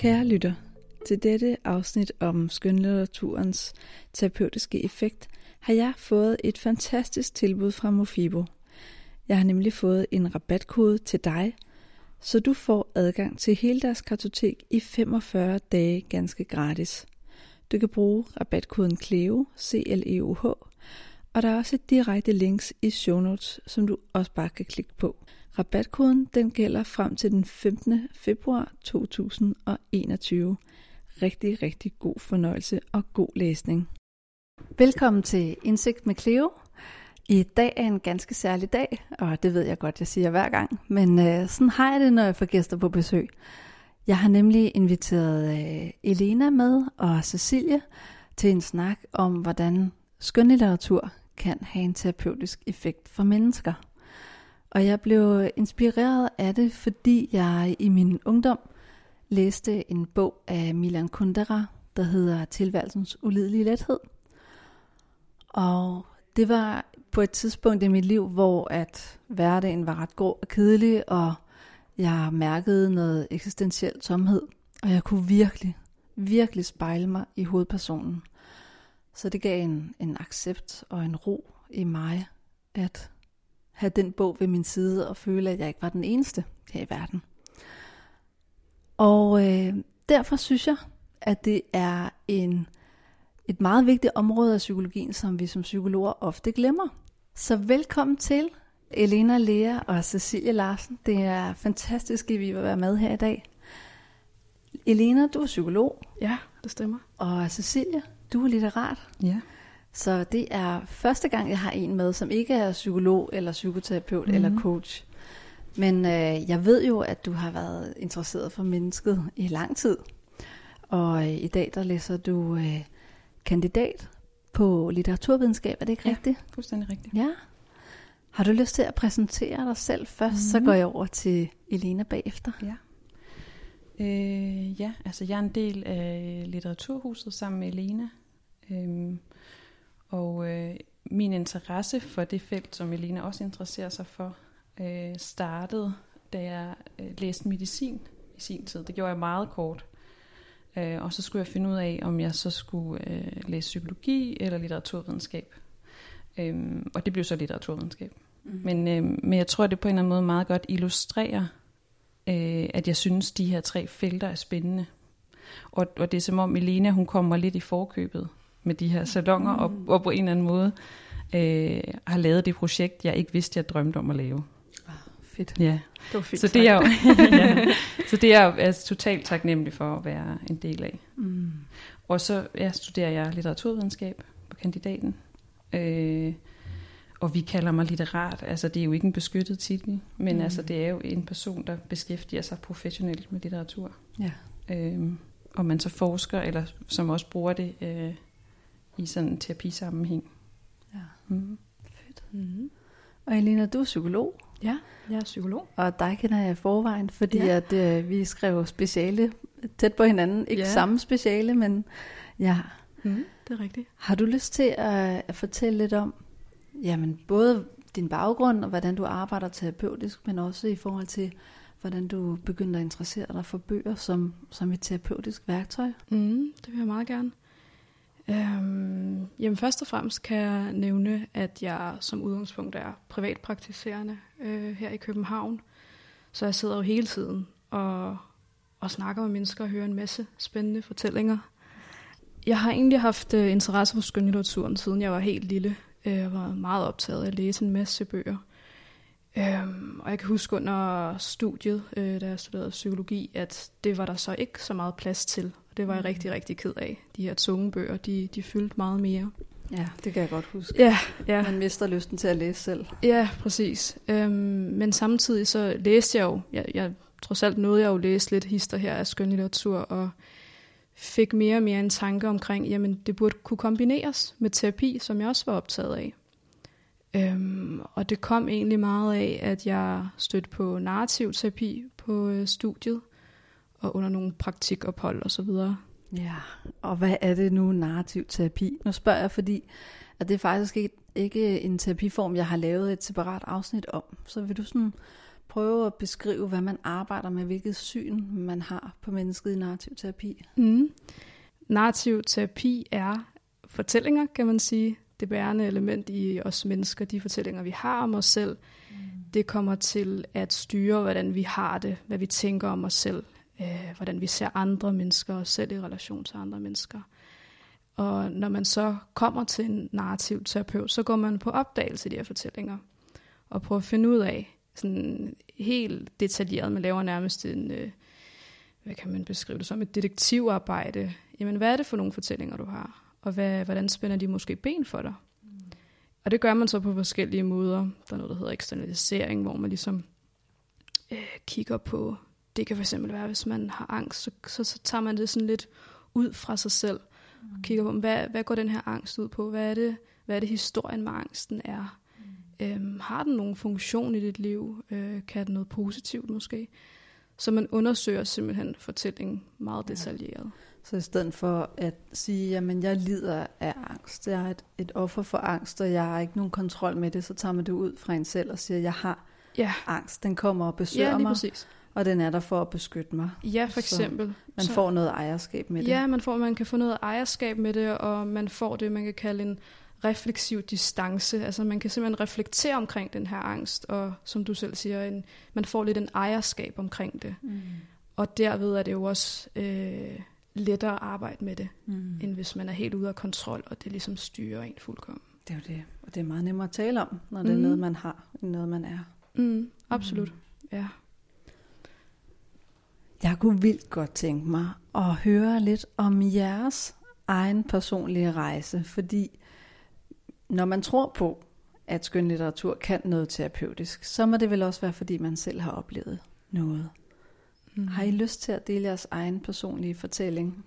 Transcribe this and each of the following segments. Kære lytter, til dette afsnit om skønlitteraturens terapeutiske effekt har jeg fået et fantastisk tilbud fra Mofibo. Jeg har nemlig fået en rabatkode til dig, så du får adgang til hele deres kartotek i 45 dage ganske gratis. Du kan bruge rabatkoden CLEOH, C-L-E-O-H, og der er også et direkte links i show notes, som du også bare kan klikke på. Rabatkoden den gælder frem til den 15. februar 2021. Rigtig, rigtig god fornøjelse og god læsning. Velkommen til Indsigt med Cleo. I dag er en ganske særlig dag, og det ved jeg godt, jeg siger hver gang, men sådan har jeg det, når jeg får gæster på besøg. Jeg har nemlig inviteret Elena med og Cecilie til en snak om, hvordan skønlitteratur kan have en terapeutisk effekt for mennesker. Og jeg blev inspireret af det, fordi jeg i min ungdom læste en bog af Milan Kundera, der hedder Tilværelsens ulidelige lethed. Og det var på et tidspunkt i mit liv, hvor at hverdagen var ret grå og kedelig, og jeg mærkede noget eksistentiel tomhed, og jeg kunne virkelig, virkelig spejle mig i hovedpersonen. Så det gav en accept og en ro i mig, at have den bog ved min side og føle, at jeg ikke var den eneste her i verden. Og derfor synes jeg, at det er et meget vigtigt område af psykologien, som vi som psykologer ofte glemmer. Så velkommen til Elena Lea og Cecilie Larsen. Det er fantastisk, at vi vil være med her i dag. Elena, du er psykolog. Ja, det stemmer. Og Cecilie, du er litterat. Ja. Så det er første gang, jeg har en med, som ikke er psykolog eller psykoterapeut eller coach. Men jeg ved jo, at du har været interesseret for mennesket i lang tid. Og i dag, der læser du kandidat på litteraturvidenskab. Er det ikke rigtigt? Ja, fuldstændig rigtigt. Ja. Har du lyst til at præsentere dig selv først? Så går jeg over til Elena bagefter. Ja. Altså jeg er en del af Litteraturhuset sammen med Elena. Og min interesse for det felt, som Elena også interesserer sig for, startede, da jeg læste medicin i sin tid. Det gjorde jeg meget kort. Og så skulle jeg finde ud af, om jeg så skulle læse psykologi eller litteraturvidenskab. Og det blev så litteraturvidenskab. Men jeg tror, det på en eller anden måde meget godt illustrerer, at jeg synes, de her tre felter er spændende. Og det er som om Elena, hun kommer lidt i forkøbet med de her salonger, og på en eller anden måde har lavet det projekt, jeg ikke vidste, jeg drømte om at lave. Fedt. Ja. Det var fedt. Så det er jo så det er altså totalt taknemmelig for at være en del af. Og så studerer jeg litteraturvidenskab på kandidaten, og vi kalder mig litterat. Altså det er jo ikke en beskyttet titel, men altså det er jo en person, der beskæftiger sig professionelt med litteratur. Ja. Og man så forsker, eller som også bruger det i sådan en terapisammenhæng. Ja. Fedt. Og Elena, du er psykolog. Ja, jeg er psykolog. Og dig kender jeg i forvejen, fordi at vi skrev speciale tæt på hinanden. Ikke samme speciale, men det er rigtigt. Har du lyst til at fortælle lidt om, jamen både din baggrund og hvordan du arbejder terapeutisk, men også i forhold til, hvordan du begyndte at interessere dig for bøger som et terapeutisk værktøj? Det vil jeg meget gerne. Jamen først og fremmest kan jeg nævne, at jeg som udgangspunkt er privatpraktiserende her i København. Så jeg sidder jo hele tiden og snakker med mennesker og hører en masse spændende fortællinger. Jeg har egentlig haft interesse for skønlitteraturen, siden jeg var helt lille. Jeg var meget optaget af at læse en masse bøger. Og jeg kan huske under studiet, da jeg studerede psykologi, at det var der så ikke så meget plads til. Og det var jeg rigtig, rigtig ked af. De her tunge bøger, de fyldte meget mere. Ja, det kan jeg godt huske. Ja. Man mister lysten til at læse selv. Ja, præcis. Men samtidig så læste jeg jo, trods alt nåede jeg jo at læse lidt hister her af skønlitteratur, og fik mere og mere en tanke omkring, jamen det burde kunne kombineres med terapi, som jeg også var optaget af. Og det kom egentlig meget af, at jeg stødte på narrativ terapi på studiet og under nogle praktikophold og så videre. Ja, og hvad er det nu narrativ terapi? Nu spørger jeg, fordi at det er faktisk ikke en terapiform, jeg har lavet et separat afsnit om. Så vil du sådan prøve at beskrive, hvad man arbejder med, hvilket syn man har på mennesket i narrativ terapi? Mm. Narrativ terapi er fortællinger, kan man sige. Det bærende element i os mennesker, de fortællinger, vi har om os selv, det kommer til at styre, hvordan vi har det, hvad vi tænker om os selv, hvordan vi ser andre mennesker, og selv i relation til andre mennesker. Og når man så kommer til en narrativ terapeut, så går man på opdagelse i de her fortællinger, og prøver at finde ud af, sådan helt detaljeret, man laver nærmest en, hvad kan man beskrive det som, et detektivarbejde. Jamen, hvad er det for nogle fortællinger, du har? Og hvordan spænder de måske ben for dig? Og det gør man så på forskellige måder. Der er noget, der hedder eksternalisering, hvor man ligesom kigger på, det kan fx være, hvis man har angst, så tager man det sådan lidt ud fra sig selv, og kigger på, hvad går den her angst ud på? Hvad er det historien med angsten er? Har den nogen funktion i dit liv? Kan den noget positivt måske? Så man undersøger simpelthen fortællingen meget detaljeret. Ja. Så i stedet for at sige, jamen jeg lider af angst, jeg er et offer for angst, og jeg har ikke nogen kontrol med det, så tager man det ud fra en selv og siger, jeg har angst, den kommer og besøger mig, præcis. Og den er der for at beskytte mig. Ja, for eksempel. Så man får noget ejerskab med det. Ja, man kan få noget ejerskab med det, og man får det, man kan kalde en refleksiv distance. Altså man kan simpelthen reflektere omkring den her angst, og som du selv siger, man får lidt en ejerskab omkring det. Mm. Og derved er det jo også lettere at arbejde med det, end hvis man er helt ude af kontrol, og det ligesom styrer en fuldkommen. Det er jo det, og det er meget nemmere at tale om, når det er noget, man har, end noget, man er. Mm. Absolut, ja. Jeg kunne vildt godt tænke mig at høre lidt om jeres egen personlige rejse, fordi når man tror på, at skønlitteratur kan noget terapeutisk, så må det vel også være, fordi man selv har oplevet noget. Har I lyst til at dele jeres egen personlige fortælling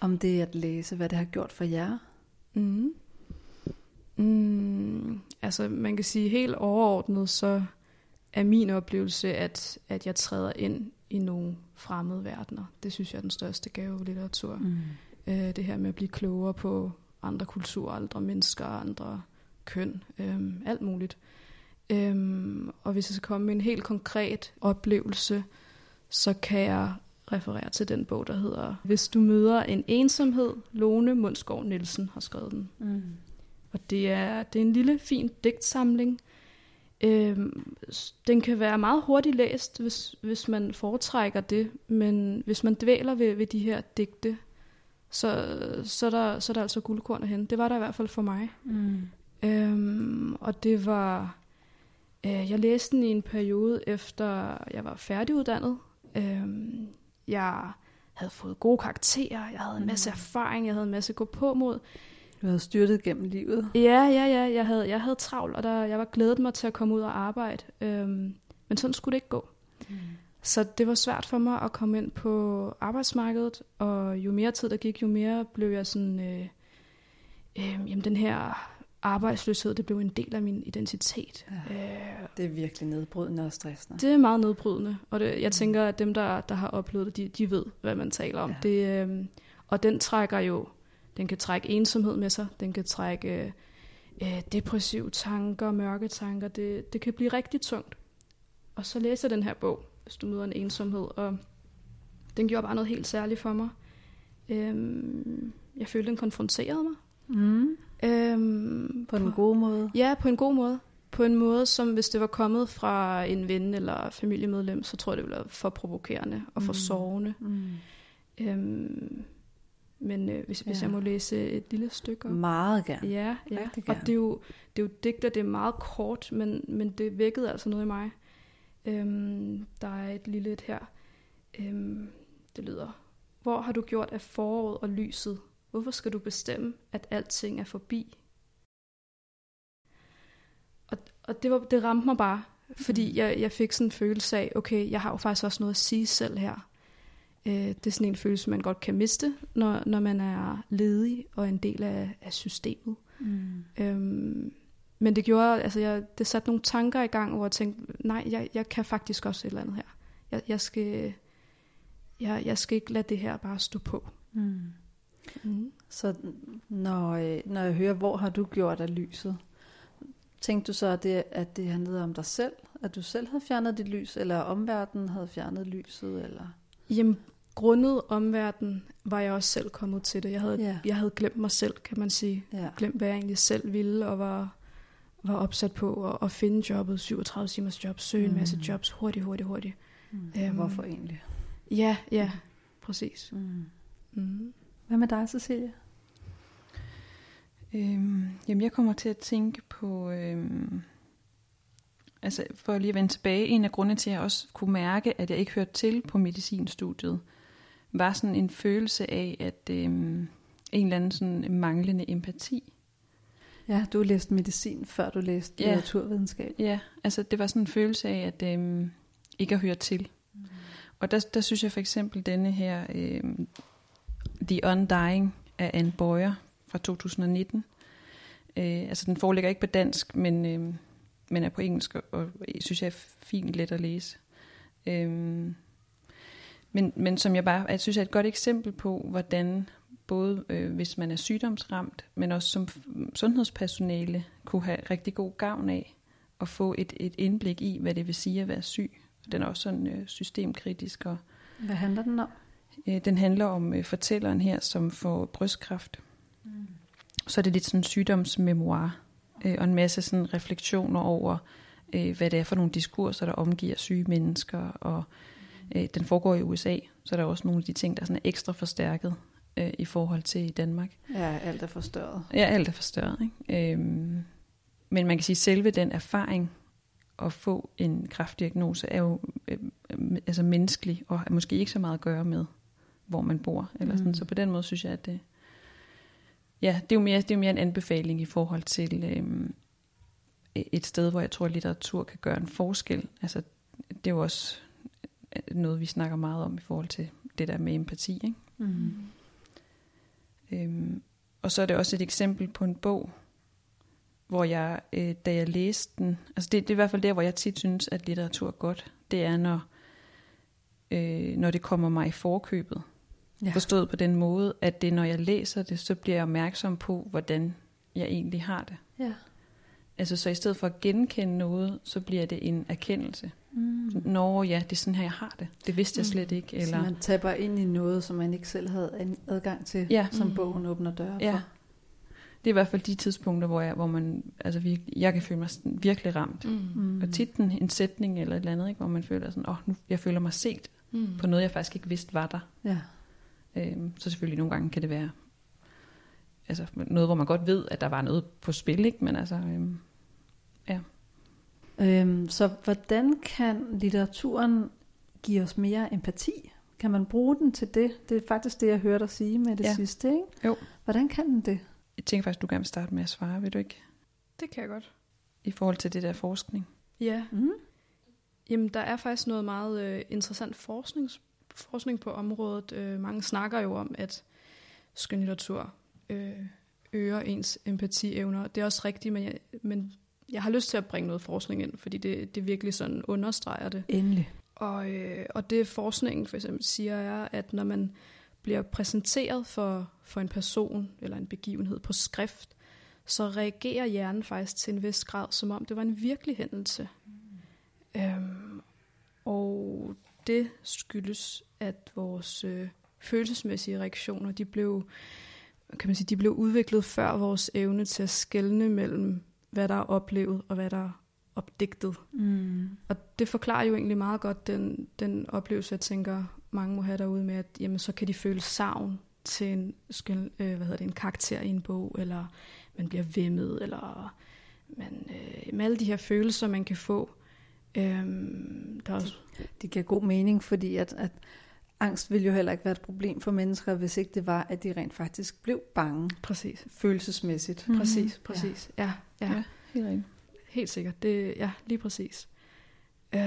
om det at læse, hvad det har gjort for jer? Altså man kan sige helt overordnet, så er min oplevelse, at jeg træder ind i nogle fremmede verdener. Det synes jeg er den største gave i litteratur. Det her med at blive klogere på andre kulturer, andre mennesker, andre køn, alt muligt. Og hvis jeg skal komme med en helt konkret oplevelse, så kan jeg referere til den bog, der hedder Hvis du møder en ensomhed, Lone Mundsgaard Nielsen har skrevet den. Og det er en lille, fin digtsamling. Den kan være meget hurtigt læst, hvis man foretrækker det, men hvis man dvæler ved de her digte, så er der altså guldkorn at hente. Det var der i hvert fald for mig. Og det var... Jeg læste den i en periode efter, jeg var færdiguddannet. Jeg havde fået gode karakterer, jeg havde en masse erfaring, jeg havde en masse at gå på mod. Du havde styrtet gennem livet. Ja, jeg havde travlt, og jeg var glædet mig til at komme ud og arbejde. Men sådan skulle det ikke gå. Så det var svært for mig at komme ind på arbejdsmarkedet, og jo mere tid der gik, jo mere blev jeg sådan, jamen den her... Arbejdsløshed, det blev en del af min identitet. Det er virkelig nedbrydende og stressende. Det er meget nedbrydende, og det, jeg tænker, at dem, der har oplevet det, de ved, hvad man taler om. Ja. Det, og den kan trække ensomhed med sig, den kan trække depressive tanker, mørke tanker, det kan blive rigtig tungt. Og så læser den her bog, Hvis du møder en ensomhed, og den gjorde bare noget helt særligt for mig. Jeg følte, den konfronterede mig. På en god måde. Ja, på en god måde. På en måde, som hvis det var kommet fra en ven eller familiemedlem, så tror jeg, det ville være for provokerende og for sårende. Men hvis jeg må læse et lille stykke op. Meget gerne. Ja. Rigtig gerne. Og det er jo digter, det er meget kort, men det vækkede altså noget i mig. Der er et lille et her. Det lyder: Hvor har du gjort af foråret og lyset? Hvorfor skal du bestemme, at alting er forbi? Og det ramte mig bare, fordi jeg fik sådan en følelse af, okay, jeg har jo faktisk også noget at sige selv her. Det er sådan en følelse, man godt kan miste, når man er ledig og en del af systemet. Men det gjorde, altså det satte nogle tanker i gang, hvor jeg tænkte, nej, jeg kan faktisk også et eller andet her. Jeg skal ikke lade det her bare stå på. Så når jeg hører, hvor har du gjort af lyset, tænkte du så, at det handlede om dig selv, At du selv havde fjernet dit lys, eller omverdenen havde fjernet lyset? Eller? Jamen, grundet omverdenen var jeg også selv kommet til det. Jeg havde glemt mig selv, kan man sige. Yeah. Glemt, hvad jeg egentlig selv ville, og var opsat på at finde jobbet, 37 timers job, søge en masse jobs, hurtigt. Hvorfor egentlig? Ja, præcis. Hvad med dig, Cecilia? Jamen, jeg kommer til at tænke på... altså, for lige at vende tilbage, en af grundene til, at jeg også kunne mærke, at jeg ikke hørte til på medicinstudiet, var sådan en følelse af, at en eller anden sådan manglende empati. Ja, du læste medicin, før du læste litteraturvidenskab. Ja, altså det var sådan en følelse af, at ikke at høre til. Og der synes jeg for eksempel denne her, The Undying af Ann Boyer fra 2019. Altså den foreligger ikke på dansk, men er på engelsk, og synes jeg er fint let at læse. Men som jeg synes er et godt eksempel på, hvordan både hvis man er sygdomsramt, men også som sundhedspersonale, kunne have rigtig god gavn af at få et indblik i, hvad det vil sige at være syg. Den er også sådan systemkritisk. Og, hvad handler den om? Den handler om fortælleren her, som får brystkræft. Så er det lidt sådan en sygdomsmemoir, og en masse sådan refleksioner over, hvad det er for nogle diskurser, der omgiver syge mennesker. Og den foregår i USA, så er der også nogle af de ting, der sådan er ekstra forstærket i forhold til i Danmark. Ja, alt er forstørret. Ikke? Men man kan sige, at selve den erfaring at få en kræftdiagnose er jo altså menneskelig, og har måske ikke så meget at gøre med, hvor man bor. Eller sådan. Så på den måde synes jeg, at det... Ja, det er jo mere en anbefaling i forhold til et sted, hvor jeg tror, at litteratur kan gøre en forskel. Altså, det er jo også noget, vi snakker meget om i forhold til det der med empati. Ikke? Og så er det også et eksempel på en bog, hvor jeg, da jeg læste den... Altså, det er i hvert fald der, hvor jeg tit synes, at litteratur er godt. Det er, når det kommer mig i forkøbet. Ja. Forstået på den måde, at det når jeg læser det, så bliver jeg opmærksom på, hvordan jeg egentlig har det. Ja. Altså så i stedet for at genkende noget, så bliver det en erkendelse. Nå ja, det er sådan her jeg har det. Det vidste jeg slet ikke. Eller... Så man tapper ind i noget, som man ikke selv havde adgang til, som bogen åbner døre for. Det er i hvert fald de tidspunkter, hvor jeg kan føle mig virkelig ramt. Og tit en sætning eller et eller andet, ikke, hvor man føler sådan, jeg føler mig set på noget, jeg faktisk ikke vidste var der. Ja. Så selvfølgelig nogle gange kan det være altså noget, hvor man godt ved, at der var noget på spil, ikke? Men altså, ja. Så hvordan kan litteraturen give os mere empati? Kan man bruge den til det? Det er faktisk det, jeg hørte dig sige med det sidste, ikke? Jo. Hvordan kan den det? Jeg tænker faktisk, du gerne vil starte med at svare, vil du ikke? Det kan jeg godt. I forhold til det der forskning? Ja. Jamen, der er faktisk noget meget interessant forskning på området. Mange snakker jo om, at skønlitteratur øger ens empatievner. Det er også rigtigt, men jeg har lyst til at bringe noget forskning ind, fordi det virkelig sådan understreger det. Endelig. Og det forskningen for eksempel siger er, at når man bliver præsenteret for en person eller en begivenhed på skrift, så reagerer hjernen faktisk til en vis grad, som om det var en virkelig hændelse. Og det skyldes, at vores følelsesmæssige reaktioner, de blev udviklet før vores evne til at skelne mellem, hvad der er oplevet og hvad der er opdigtet. Og det forklarer jo egentlig meget godt den oplevelse, jeg tænker, mange må have derude med, at jamen, så kan de føle savn til en karakter i en bog, eller man bliver vemmet, eller med alle de her følelser, man kan få. Det giver god mening, fordi at angst ville jo heller ikke være et problem for mennesker, hvis ikke det var, at de rent faktisk blev bange. Præcis. Følelsesmæssigt. Præcis. Ja. Helt sikkert. Lige præcis. Og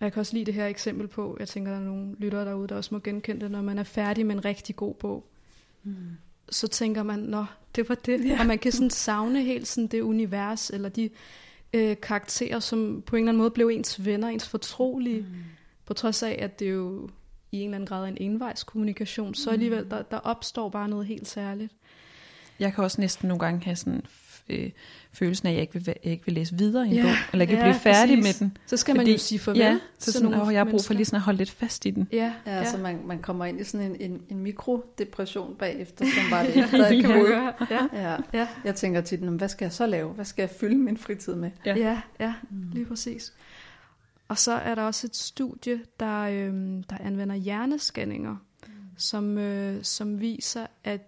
jeg kan også lide det her eksempel på, jeg tænker, der er nogle lyttere derude, der også må genkende det, når man er færdig med en rigtig god bog. Så tænker man, nå, det var det. Ja. Og man kan sådan savne helt sådan det univers, eller de... karakterer, som på en eller anden måde blev ens venner, ens fortrolige, på trods af, at det jo i en eller anden grad er en envejskommunikation, så alligevel, der opstår bare noget helt særligt. Jeg kan også næsten nogle gange have sådan følelsen af, at jeg ikke vil læse videre i en bog, eller ikke blive færdig præcis. Med den. Så skal man jo sige farvel. Ja, så sådan, jeg har brug for lige sådan at holde lidt fast i den. Ja. Så man kommer ind i sådan en mikrodepression bagefter, som bare det efter, jeg kan høre. Ja. Jeg tænker tit, hvad skal jeg så lave? Hvad skal jeg fylde min fritid med? Ja, lige præcis. Og så er der også et studie, der anvender hjerneskanninger, som viser, at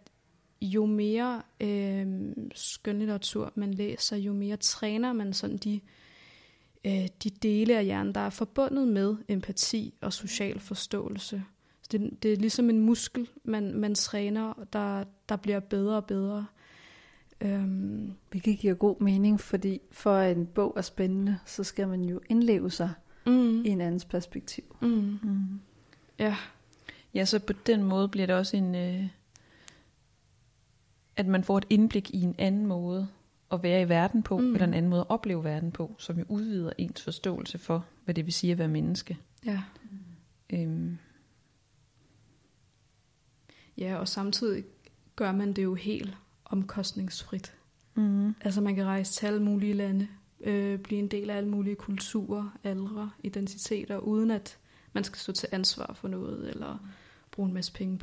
jo mere skønlitteratur man læser, jo mere træner man sådan de dele af hjernen, der er forbundet med empati og social forståelse. Så det er ligesom en muskel, man træner, der bliver bedre og bedre. Hvilket giver god mening, fordi for en bog er spændende, så skal man jo indleve sig i en andens perspektiv. Ja, så på den måde bliver det også en... at man får et indblik i en anden måde at være i verden på, eller en anden måde at opleve verden på, som jo udvider ens forståelse for, hvad det vil sige at være menneske. Ja. Ja, og samtidig gør man det jo helt omkostningsfrit. Altså man kan rejse til alle mulige lande, blive en del af alle mulige kulturer, aldre, identiteter, uden at man skal stå til ansvar for noget, eller bruge en masse penge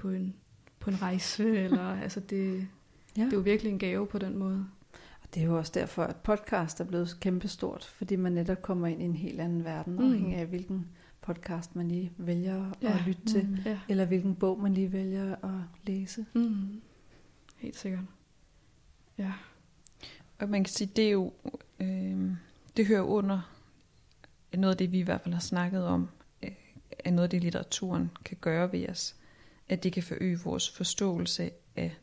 på en rejse, eller altså det... Ja. Det er jo virkelig en gave på den måde. Og det er jo også derfor, at podcast er blevet kæmpestort, fordi man netop kommer ind i en helt anden verden, afhængig af hvilken podcast man lige vælger at lytte til, eller hvilken bog man lige vælger at læse. Helt sikkert. Ja. Og man kan sige, det er jo, det hører under noget af det, vi i hvert fald har snakket om, at noget af det, litteraturen kan gøre ved os, at det kan forøge vores forståelse af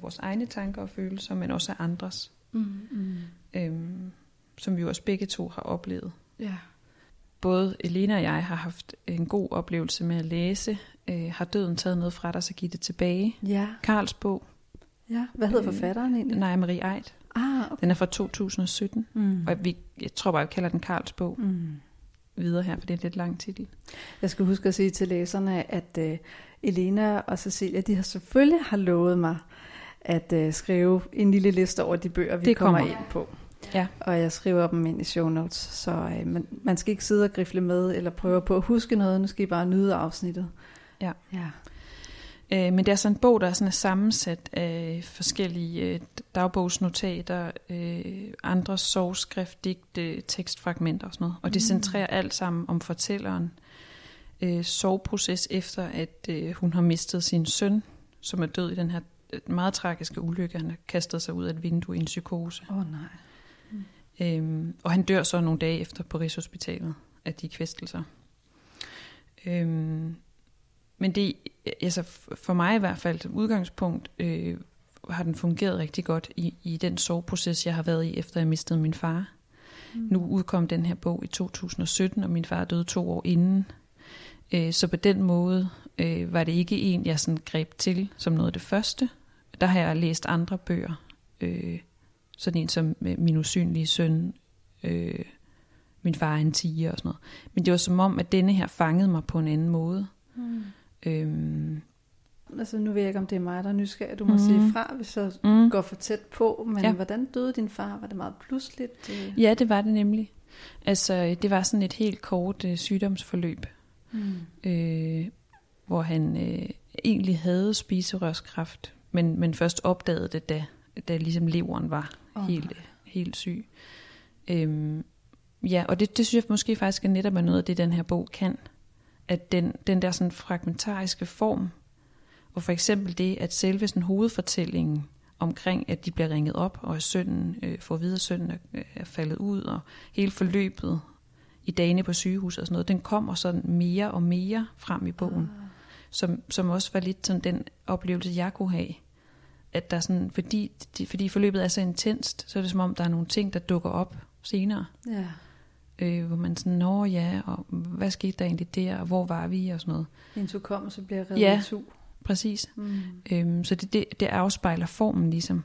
vores egne tanker og følelser, men også af andres. Som vi også begge to har oplevet. Ja. Både Elena og jeg har haft en god oplevelse med at læse Har døden taget noget fra dig, så giv det tilbage. Ja. Karls bog. Ja. Hvad hedder forfatteren egentlig? Nej, Marie Eidt. Ah, okay. Den er fra 2017. Og jeg tror bare, jeg kalder den Karls bog. Videre her, for det er en lidt lang titel. Jeg skal huske at sige til læserne, at Elena og Cecilia, de har selvfølgelig lovet mig at skrive en lille liste over de bøger, vi kommer ind på. Ja. Og jeg skriver dem ind i show notes, så man skal ikke sidde og grifle med, eller prøve på at huske noget, nu skal I bare nyde afsnittet. Ja. Men det er sådan en bog, der er sådan sammensat af forskellige dagbogsnotater, andre sorgskrift, digte, tekstfragmenter og sådan noget. Og det centrerer alt sammen om fortælleren. Sorgproces efter, at hun har mistet sin søn, som er død i den her meget tragiske ulykke. Han har kastet sig ud af et vindue i en psykose. Og han dør så nogle dage efter på Rigshospitalet af de kvæstelser. Men det, altså for mig i hvert fald som udgangspunkt, har den fungeret rigtig godt i den sorgproces, jeg har været i, efter jeg mistede min far. Nu udkom den her bog i 2017, og min far døde 2 år inden. Så på den måde var det ikke en, jeg sådan greb til som noget af det første. Der har jeg læst andre bøger, sådan en som Min usynlige søn, Min far er en tiger og sådan noget. Men det var som om, at denne her fangede mig på en anden måde. Altså nu ved jeg ikke, om det er mig, der er nysgerrig. Du må sige fra, hvis jeg går for tæt på. Men hvordan døde din far? Var det meget pludseligt? Ja, det var det nemlig. Altså det var sådan et helt kort sygdomsforløb, hvor han egentlig havde spiserørskræft, men først opdagede det, da ligesom leveren var helt syg. Ja, og det synes jeg måske faktisk er netop noget af det, den her bog kan, at den der sådan fragmentariske form, og for eksempel det, at selve sådan hovedfortællingen omkring, at de bliver ringet op, og sønnen får at vide, at sønnen er faldet ud, og hele forløbet i dagene på sygehuset og sådan noget, den kommer sådan mere og mere frem i bogen, som også var lidt sådan den oplevelse, jeg kunne have, at der sådan, fordi forløbet er så intenst, så er det som om, der er nogle ting, der dukker op senere. Ja. Hvor man sådan, og hvad skete der egentlig der, og hvor var vi, og sådan noget. Inden du kom, så bliver jeg reddet i to. Præcis. Så det afspejler formen, ligesom.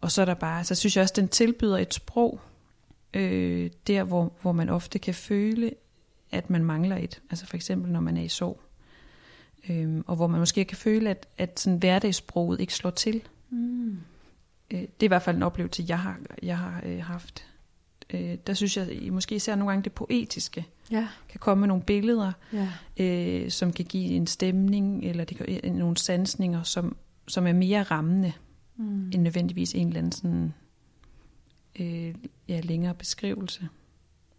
Og så er der bare, så synes jeg også, den tilbyder et sprog, der hvor man ofte kan føle, at man mangler et. Altså for eksempel, når man er i sorg. Og hvor man måske kan føle, at sådan hverdagssproget ikke slår til. Det er i hvert fald en oplevelse, jeg har haft. Der synes jeg måske især nogle gange det poetiske kan komme med nogle billeder, som kan give en stemning, eller det kan, nogle sansninger, som er mere rammende end nødvendigvis en eller anden sådan, længere beskrivelse.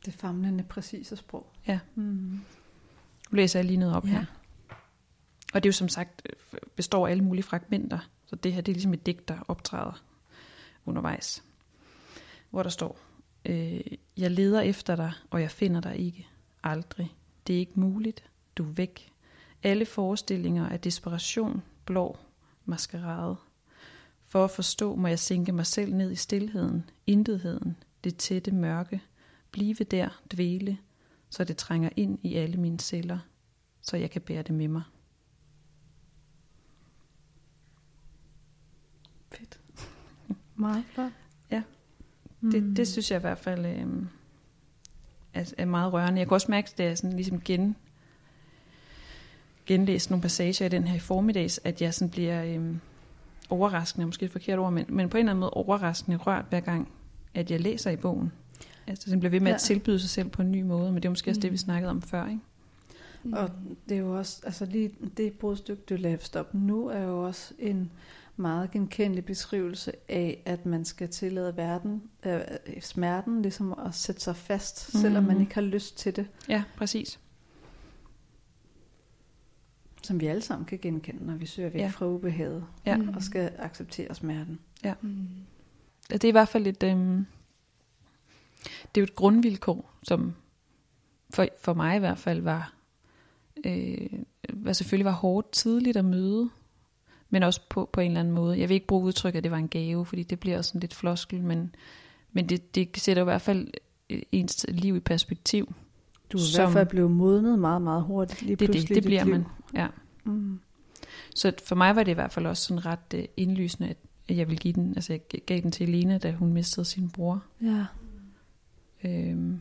Det famlende, præcise sprog. Ja. Mm. Nu læser jeg lige noget op her. Og det er jo som sagt, består af alle mulige fragmenter, så det her det er ligesom et digt, der optræder undervejs, hvor der står: jeg leder efter dig, og jeg finder dig ikke. Aldrig. Det er ikke muligt. Du er væk. Alle forestillinger af desperation, blår, maskerade. For at forstå, må jeg sænke mig selv ned i stilheden, intetheden, det tætte mørke. Blive der, dvæle, så det trænger ind i alle mine celler, så jeg kan bære det med mig. Fedt. Meget godt. Ja. Det synes jeg i hvert fald er meget rørende. Jeg kunne også mærke, at jeg sådan ligesom genlæste nogle passager i den her i formiddags, at jeg sådan bliver overraskende, måske et forkert ord, men på en eller anden måde overraskende rørt hver gang, at jeg læser i bogen. Altså den bliver ved med at tilbyde sig selv på en ny måde, men det er måske også det, vi snakkede om før, ikke? Og det er jo også, altså lige det brudstykke, du lavede op nu, er jo også en meget genkendelig beskrivelse af, at man skal tillade smerten, ligesom at sætte sig fast, selvom man ikke har lyst til det. Ja, præcis. Som vi alle sammen kan genkende, når vi søger væk fra ubehaget, og skal acceptere smerten. Ja. Det er i hvert fald et, det er jo et grundvilkår, som for mig i hvert fald var selvfølgelig hårdt tidligt at møde, men også på en eller anden måde. Jeg vil ikke bruge udtryk, at det var en gave, fordi det bliver også sådan lidt floskel, men det sætter i hvert fald ens liv i perspektiv. Du er i hvert fald blevet modnet meget, meget hurtigt. Lige pludselig det bliver man, ja. Mm. Så for mig var det i hvert fald også sådan ret indlysende, at jeg ville give den. Altså jeg gav den til Elena, da hun mistede sin bror. Ja.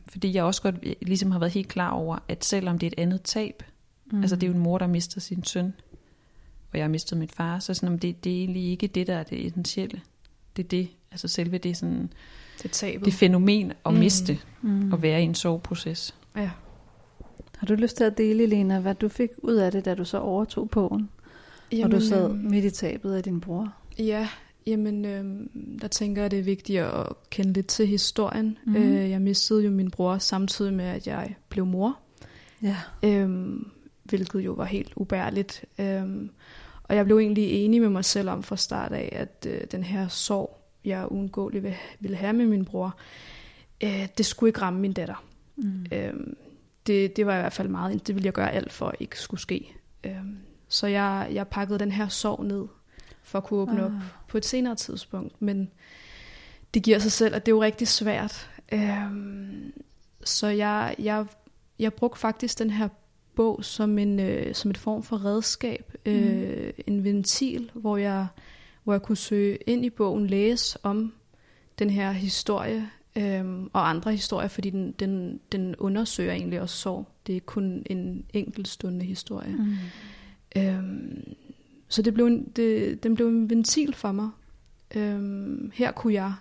Fordi jeg også godt ligesom har været helt klar over, at selvom det er et andet tab, altså det er jo en mor, der mister sin søn, og jeg har mistet min far, så sådan, det er egentlig ikke det, der er det essentielle. Det er det, altså selve det sådan, det fænomen at miste, og være i en soveproces. Ja. Har du lyst til at dele, Lena, hvad du fik ud af det, da du så overtog bogen, og du sad midt i tabet af din bror? Ja, jamen, der tænker jeg, det er vigtigt at kende lidt til historien. Jeg mistede jo min bror samtidig med, at jeg blev mor. Ja. Hvilket jo var helt ubærligt. Og jeg blev egentlig enig med mig selv om fra start af, at den her sorg, jeg uundgåeligt ville have med min bror, det skulle ikke ramme min datter. Det var i hvert fald meget, det ville jeg gøre alt for, at ikke skulle ske. Så jeg pakkede den her sorg ned, for at kunne åbne op på et senere tidspunkt. Men det giver sig selv, at det er jo rigtig svært. Så jeg brugte faktisk den her bog som et form for redskab, en ventil, hvor jeg kunne søge ind i bogen, læse om den her historie og andre historier, fordi den undersøger egentlig også sorg. Det er ikke kun en enkeltstående historie. Så den blev en ventil for mig. Her kunne jeg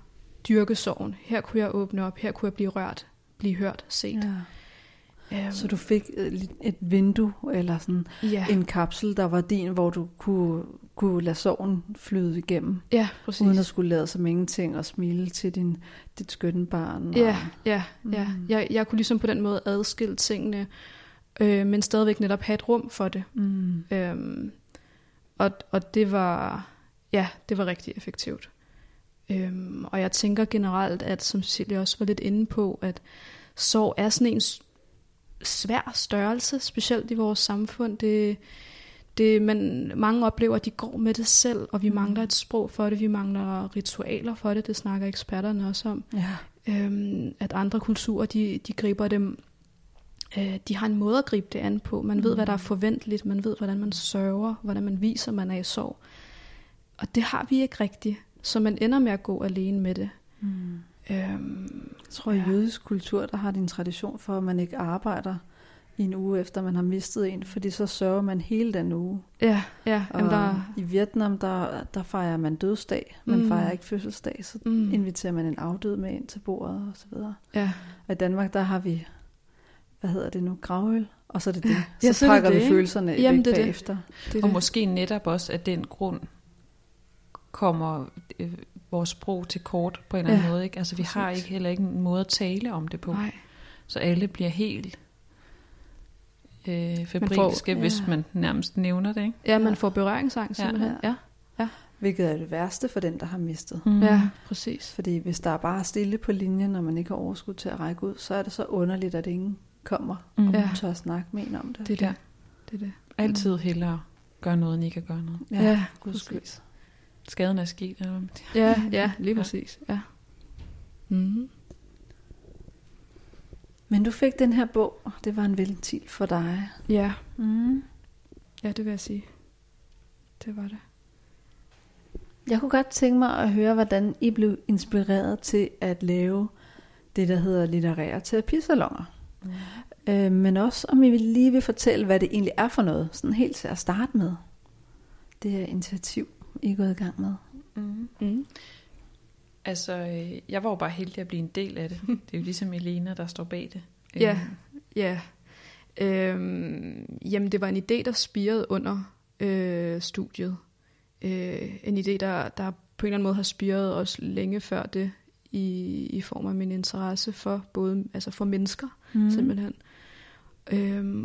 dyrke sorgen, her kunne jeg åbne op, her kunne jeg blive rørt, blive hørt, set. Ja. Så du fik et vindue eller sådan en kapsel, der var din, hvor du kunne lade sorgen flyde igennem, uden at skulle lade som ingenting og smile til dit skønne barn. Og... Ja. Jeg kunne ligesom på den måde adskille tingene, men stadigvæk netop have et rum for det. Og det var, det var rigtig effektivt. Og jeg tænker generelt, at som Cecilie også var lidt inde på, at sorg er sådan en svær størrelse, specielt i vores samfund. Mange oplever, at de går med det selv, og vi mangler et sprog for det, vi mangler ritualer for det. Det snakker eksperterne også om. At andre kulturer, de griber dem. De har en måde at gribe det an på. Man ved, hvad der er forventeligt. Man ved, hvordan man sørger, hvordan man viser, man er i sorg. Og det har vi ikke rigtigt. Så man ender med at gå alene med det. Jeg tror, i jødisk kultur, der har de en tradition for, at man ikke arbejder i en uge efter man har mistet en, fordi så sørger man hele den uge. Ja, ja. Jamen, der... I Vietnam, der fejrer man dødsdag, man fejrer ikke fødselsdag, så inviterer man en afdød med ind til bordet og så videre. Ja. Og i Danmark, der har vi, gravøl, og så er det det. Ja, så pakker vi følelserne væk bagefter. Det. Og måske netop også af den grund kommer vores sprog til kort på en eller anden måde. Ikke? Altså vi har ikke heller ikke en måde at tale om det på. Nej. Så alle bliver helt febrilske, hvis man nærmest nævner det. Ikke? Ja, man får berøringsangst simpelthen. Ja. Ja. Ja. Hvilket er det værste for den, der har mistet. Ja, præcis. Fordi hvis der er bare stille på linjen, når man ikke har overskud til at række ud, så er det så underligt, at ingen kommer og tør at snakke med en om det. Det er det. Altid hellere gøre noget, end ikke at gøre noget. Ja, gudskyld. Skaden er sket. Eller ja, lige præcis. Ja. Mm-hmm. Men du fik den her bog, og det var en ventil for dig. Ja. Mm. Ja, det vil jeg sige. Det var det. Jeg kunne godt tænke mig at høre, hvordan I blev inspireret til at lave det, der hedder litterære terapisalonger. Mm. Men også om I lige vil fortælle, hvad det egentlig er for noget, sådan helt til at starte med. Det her initiativ, I er gået i gang med. Mm. Mm. Altså, jeg var jo bare heldig at blive en del af det. Det er jo ligesom Elena, der står bag det. Ja. Jamen, det var en idé, der spirede under studiet. En idé, der på en eller anden måde har spiret os længe før det, i form af min interesse for både, altså for mennesker, simpelthen.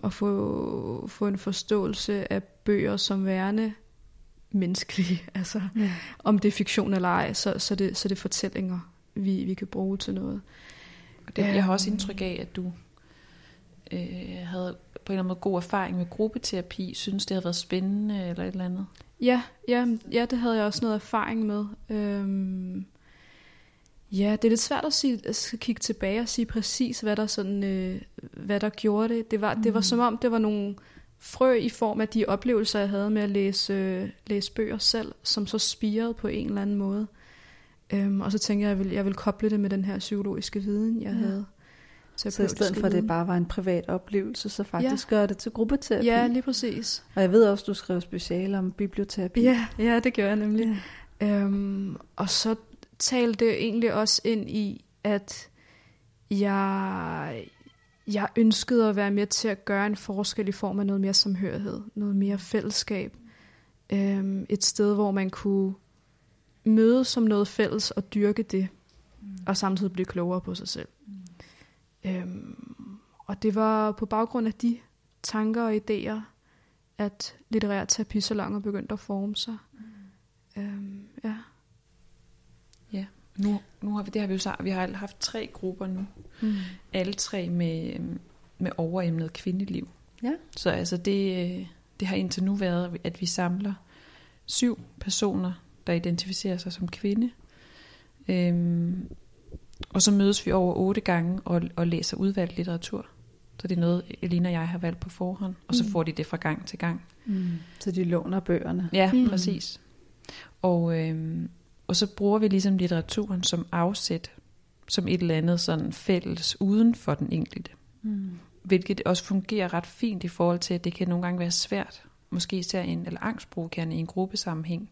Og få en forståelse af bøger som værende menneskelige, altså om det er fiktion eller ej, så det er fortællinger, vi kan bruge til noget. Og det, jeg har også indtryk af, at du havde på en eller anden måde god erfaring med gruppeterapi, synes det havde været spændende eller et eller andet. Ja, det havde jeg også noget erfaring med. Ja, det er lidt svært at kigge tilbage og sige præcis, hvad der sådan, hvad der gjorde det. Det var som om, det var nogle frø i form af de oplevelser, jeg havde med at læse bøger selv, som så spirede på en eller anden måde. Og så tænkte jeg, at jeg ville koble det med den her psykologiske viden, jeg havde. Så i stedet for, at det bare var en privat oplevelse, så faktisk gør det til gruppeterapi. Ja, lige præcis. Og jeg ved også, du skrev speciale om biblioterapi. Ja, det gjorde jeg nemlig. Og så talte det egentlig også ind i, at jeg ønskede at være med til at gøre en forskel i form af noget mere samhørighed, noget mere fællesskab. Et sted, hvor man kunne mødes som noget fælles og dyrke det, og samtidig blive klogere på sig selv. Og det var på baggrund af de tanker og idéer, at litterære terapisalonger begyndte at forme sig. Ja. Nu har vi har haft 3 grupper nu. Alle 3 med overemnet kvindeliv. Ja. Så altså det har indtil nu været, at vi samler 7 personer, der identificerer sig som kvinde. Og så mødes vi over 8 gange og læser udvalgt litteratur. Så det er noget, Elina og jeg har valgt på forhånd. Og så får de det fra gang til gang. Så de låner bøgerne. Ja, præcis. Og så bruger vi ligesom litteraturen som afsæt, som et eller andet sådan fælles uden for den enkelte. Hvilket også fungerer ret fint i forhold til, at det kan nogle gange være svært, måske især angstbrugerne i en gruppesammenhæng,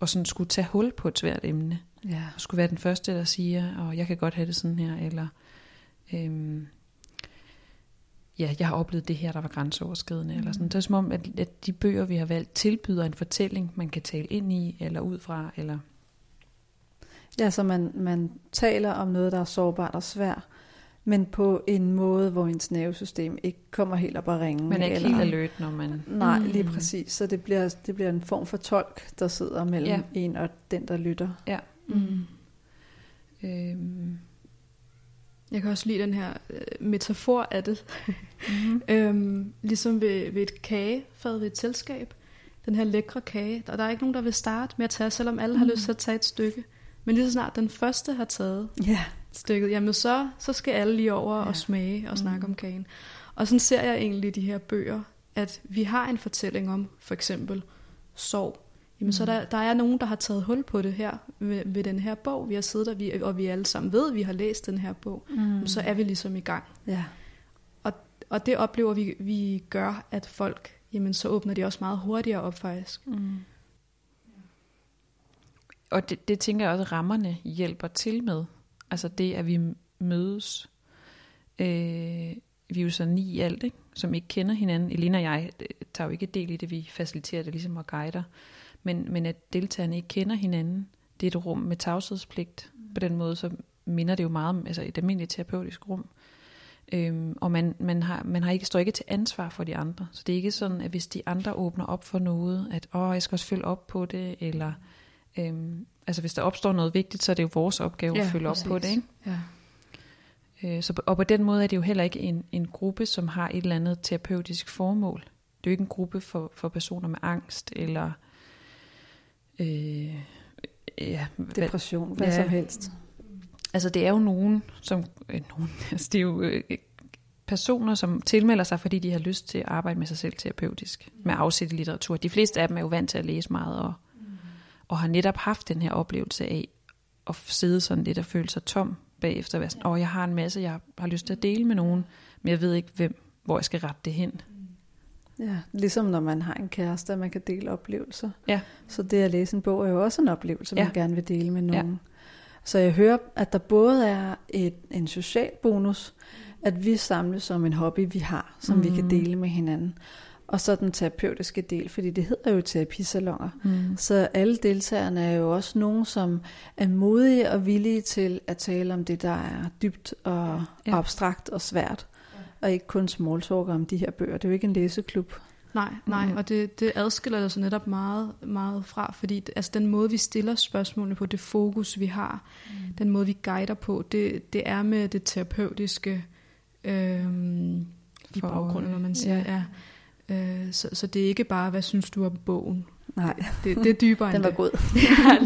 og sådan skulle tage hul på et svært emne. Ja. Og skulle være den første, der siger, og jeg kan godt have det sådan her, eller jeg har oplevet det her, der var grænseoverskridende, eller sådan. Det er som om, at de bøger, vi har valgt, tilbyder en fortælling, man kan tale ind i, eller ud fra, eller... Ja, så man taler om noget, der er sårbart og svært, men på en måde, hvor ens nervesystem ikke kommer helt op at ringe. Man er ikke helt alert, når man... Nej, lige præcis. Så det bliver en form for tolk, der sidder mellem en og den, der lytter. Ja. Jeg kan også lide den her metafor af det. Ligesom ved et kagefad ved et selskab. Den her lækre kage. Der er ikke nogen, der vil starte med at tage, selvom alle har lyst til at tage et stykke. Men lige så snart den første har taget stykket, jamen så skal alle lige over og smage og snakke om kagen. Og sådan ser jeg egentlig de her bøger, at vi har en fortælling om for eksempel sorg. Jamen så der er nogen, der har taget hul på det her ved den her bog. Vi har siddet og vi alle sammen ved, at vi har læst den her bog. Så er vi ligesom i gang. Ja. Og, Og det oplever vi gør, at folk, jamen så åbner de også meget hurtigere op faktisk. Mm. Og det tænker jeg også, at rammerne hjælper til med. Altså det, at vi mødes. Vi er jo så 9 i alt, ikke? Som ikke kender hinanden. Elina og jeg tager jo ikke del i det, vi faciliterer det ligesom og guider. Men at deltagerne ikke kender hinanden, det er et rum med tavshedspligt. Mm. På den måde, så minder det jo meget om altså et almindeligt terapeutisk rum. Og man står ikke til ansvar for de andre. Så det er ikke sådan, at hvis de andre åbner op for noget, at jeg skal også følge op på det, eller... altså hvis der opstår noget vigtigt, så er det jo vores opgave at følge op på det, ikke? Ja. Og på den måde er det jo heller ikke en gruppe, som har et eller andet terapeutisk formål. Det er jo ikke en gruppe for personer med angst eller depression, hvad som helst. Altså det er jo nogen, som det er jo personer, som tilmelder sig, fordi de har lyst til at arbejde med sig selv terapeutisk, med afsæt i litteratur. De fleste af dem er jo vant til at læse meget og har netop haft den her oplevelse af at sidde sådan lidt og føle sig tom bagefter. At være sådan, jeg har en masse, jeg har lyst til at dele med nogen, men jeg ved ikke, hvor jeg skal rette det hen. Ja, ligesom når man har en kæreste, man kan dele oplevelser. Ja. Så det at læse en bog er jo også en oplevelse, man gerne vil dele med nogen. Ja. Så jeg hører, at der både er en social bonus, at vi samles som en hobby, vi har, som vi kan dele med hinanden. Og så den terapeutiske del, fordi det hedder jo terapisalonger. Mm. Så alle deltagerne er jo også nogen, som er modige og villige til at tale om det, der er dybt og abstrakt og svært. Og ikke kun smalltalker om de her bøger. Det er jo ikke en læseklub. Nej, og det adskiller sig netop meget, meget fra, fordi altså, den måde, vi stiller spørgsmålene på, det fokus, vi har, den måde, vi guider på, det er med det terapeutiske i baggrunden, når man siger, Så det er ikke bare, hvad synes du om bogen? Nej. Det er dybere den var god.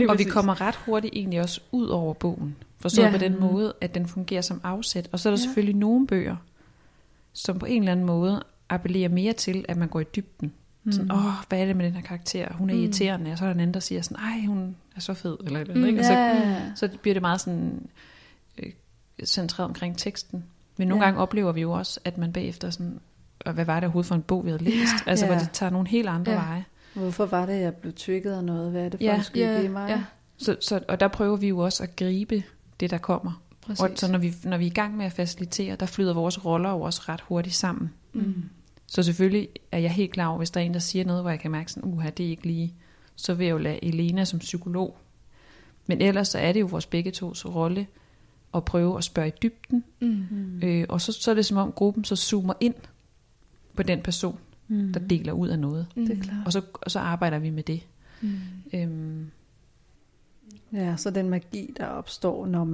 Ja, og vi kommer ret hurtigt egentlig også ud over bogen. Forstået på den måde, at den fungerer som afsæt. Og så er der selvfølgelig nogle bøger, som på en eller anden måde appellerer mere til, at man går i dybden. Sådan, hvad er det med den her karakter? Hun er irriterende. Og så er der en anden, der siger sådan, ej, hun er så fed. Eller, ikke? Og så bliver det meget sådan, centreret omkring teksten. Men nogle gange oplever vi jo også, at man bagefter sådan... Og hvad var det overhovedet for en bog, vi havde læst? Altså, hvor det tager nogle helt andre veje. Hvorfor var det, jeg blev trykket af noget? Hvad er det for en skyld i mig? Ja. Og der prøver vi jo også at gribe det, der kommer. Præcis. Og så når vi er i gang med at facilitere, der flyder vores roller jo også ret hurtigt sammen. Mm. Så selvfølgelig er jeg helt klar over, hvis der er en, der siger noget, hvor jeg kan mærke sådan, det er ikke lige, så vil jeg jo lade Elena som psykolog. Men ellers så er det jo vores begge tos rolle at prøve at spørge i dybden. Mm. Og så er det som om gruppen så zoomer ind på den person, der deler ud af noget. Det er klart. Og så arbejder vi med det. Mm. Ja, så den magi, der opstår, når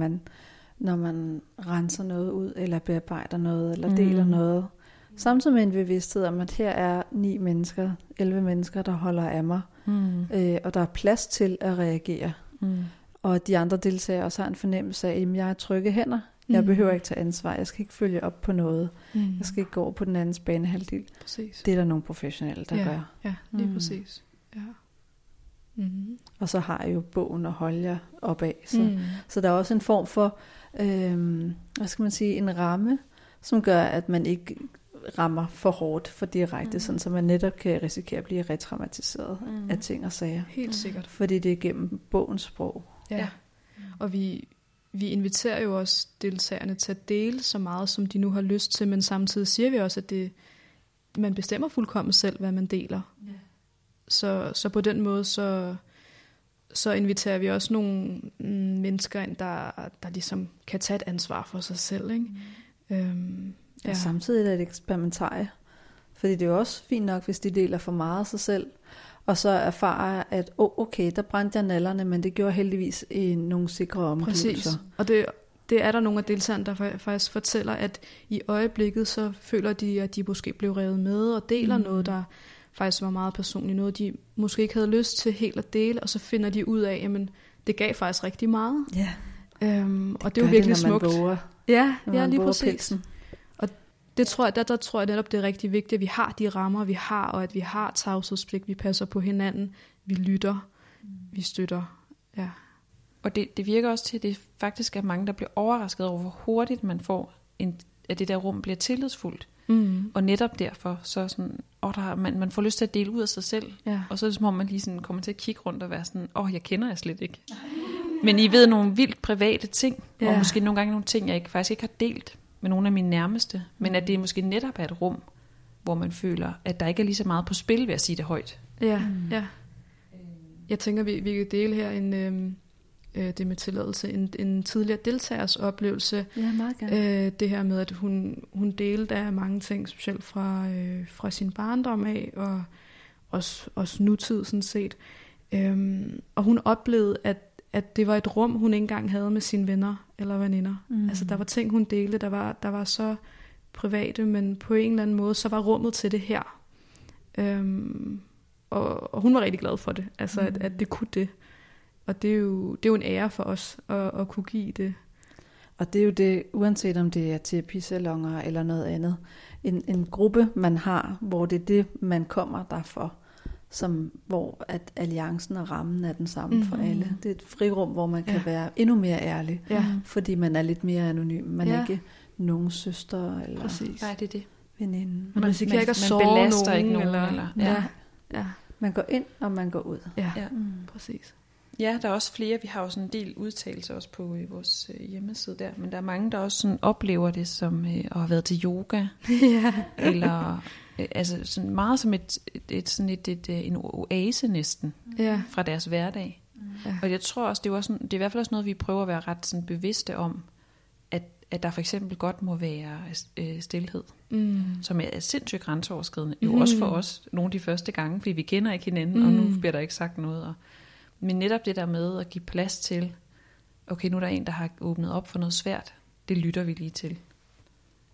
man renser noget ud, eller bearbejder noget, eller deler noget. Samtidig med en bevidsthed om, at her er 11 mennesker, der holder af mig. Og der er plads til at reagere. Og de andre deltagere også har en fornemmelse af, at jeg er trygge hænder. Jeg behøver ikke tage ansvar. Jeg skal ikke følge op på noget. Jeg skal ikke gå over på den andens banehalvdel. Præcis. Det er der nogle professionelle, der gør. Ja, det er præcis. Ja. Mm. Og så har jeg jo bogen at holde jer op af. Så der er også en form for, hvad skal man sige, en ramme, som gør, at man ikke rammer for hårdt for direkte, sådan, så man netop kan risikere at blive retraumatiseret af ting og sager. Helt sikkert. Fordi det er gennem bogens sprog. Ja. Og vi inviterer jo også deltagerne til at dele så meget, som de nu har lyst til, men samtidig siger vi også, at man bestemmer fuldkommen selv, hvad man deler. Yeah. Så på den måde, så inviterer vi også nogle mennesker ind, der ligesom kan tage et ansvar for sig selv. Ikke? Og samtidig er det et eksperimentarie. Fordi det er jo også fint nok, hvis de deler for meget af sig selv, og så erfarer jeg, at der brændte jeg nallerne, men det gjorde heldigvis i nogle sikre omgivelser. Præcis, og det er der nogle af deltagerne, der faktisk fortæller, at i øjeblikket så føler de, at de måske blev revet med og deler noget, der faktisk var meget personligt, noget de måske ikke havde lyst til helt at dele, og så finder de ud af, jamen det gav faktisk rigtig meget. Ja. Og det er jo virkelig smukt. Ja, lige præcis. Pilsen. Det tror jeg, der tror jeg netop, det er rigtig vigtigt, at vi har de rammer, vi har, og at vi har tavshedspligt, vi passer på hinanden, vi lytter, vi støtter. Ja. Og det virker også til, at det faktisk er mange, der bliver overrasket over, hvor hurtigt man får, at det der rum bliver tillidsfuldt. Og netop derfor, så sådan, man får lyst til at dele ud af sig selv. Ja. Og så er det som om, man lige sådan kommer til at kigge rundt og være sådan, jeg kender jer slet ikke. Men I ved nogle vildt private ting, og måske nogle gange nogle ting, jeg faktisk ikke har delt med nogle af mine nærmeste. Men at det måske netop er et rum, hvor man føler, at der ikke er lige så meget på spil ved at sige det højt. Ja, ja. Jeg tænker, vi kan dele her en... det med tilladelse, en tidligere deltagers oplevelse. Ja, meget gerne. Det her med, at hun delte af mange ting, specielt fra sin barndom af, og også nutid sådan set. Og hun oplevede, at det var et rum, hun ikke engang havde med sine venner eller veninder. Mm. Altså, der var ting, hun delte, der var så private, men på en eller anden måde, så var rummet til det her. Og hun var rigtig glad for det, altså, at det kunne det. Og det er jo en ære for os at kunne give det. Og det er jo det, uanset om det er terapisalonger eller noget andet. En gruppe, man har, hvor det er det, man kommer derfor, hvor at alliancen og rammen er den samme for alle. Det er et frirum, hvor man kan være endnu mere ærlig, fordi man er lidt mere anonym. Man er ikke nogen søster eller veninde. Man risikerer ikke at såre nogen. Man går ind, og man går ud. Ja, præcis. Ja, der er også flere. Vi har jo sådan en del udtalelser også på vores hjemmeside der, men der er mange, der også sådan oplever det som at have været til yoga, eller altså sådan meget som en oase næsten fra deres hverdag. Ja. Og jeg tror også, det er i hvert fald også noget, vi prøver at være ret sådan bevidste om, at der for eksempel godt må være stilhed, som er sindssygt grænseoverskridende, jo også for os nogle af de første gange, fordi vi kender ikke hinanden, og nu bliver der ikke sagt noget, men netop det der med at give plads til, okay, nu er der en, der har åbnet op for noget svært, det lytter vi lige til.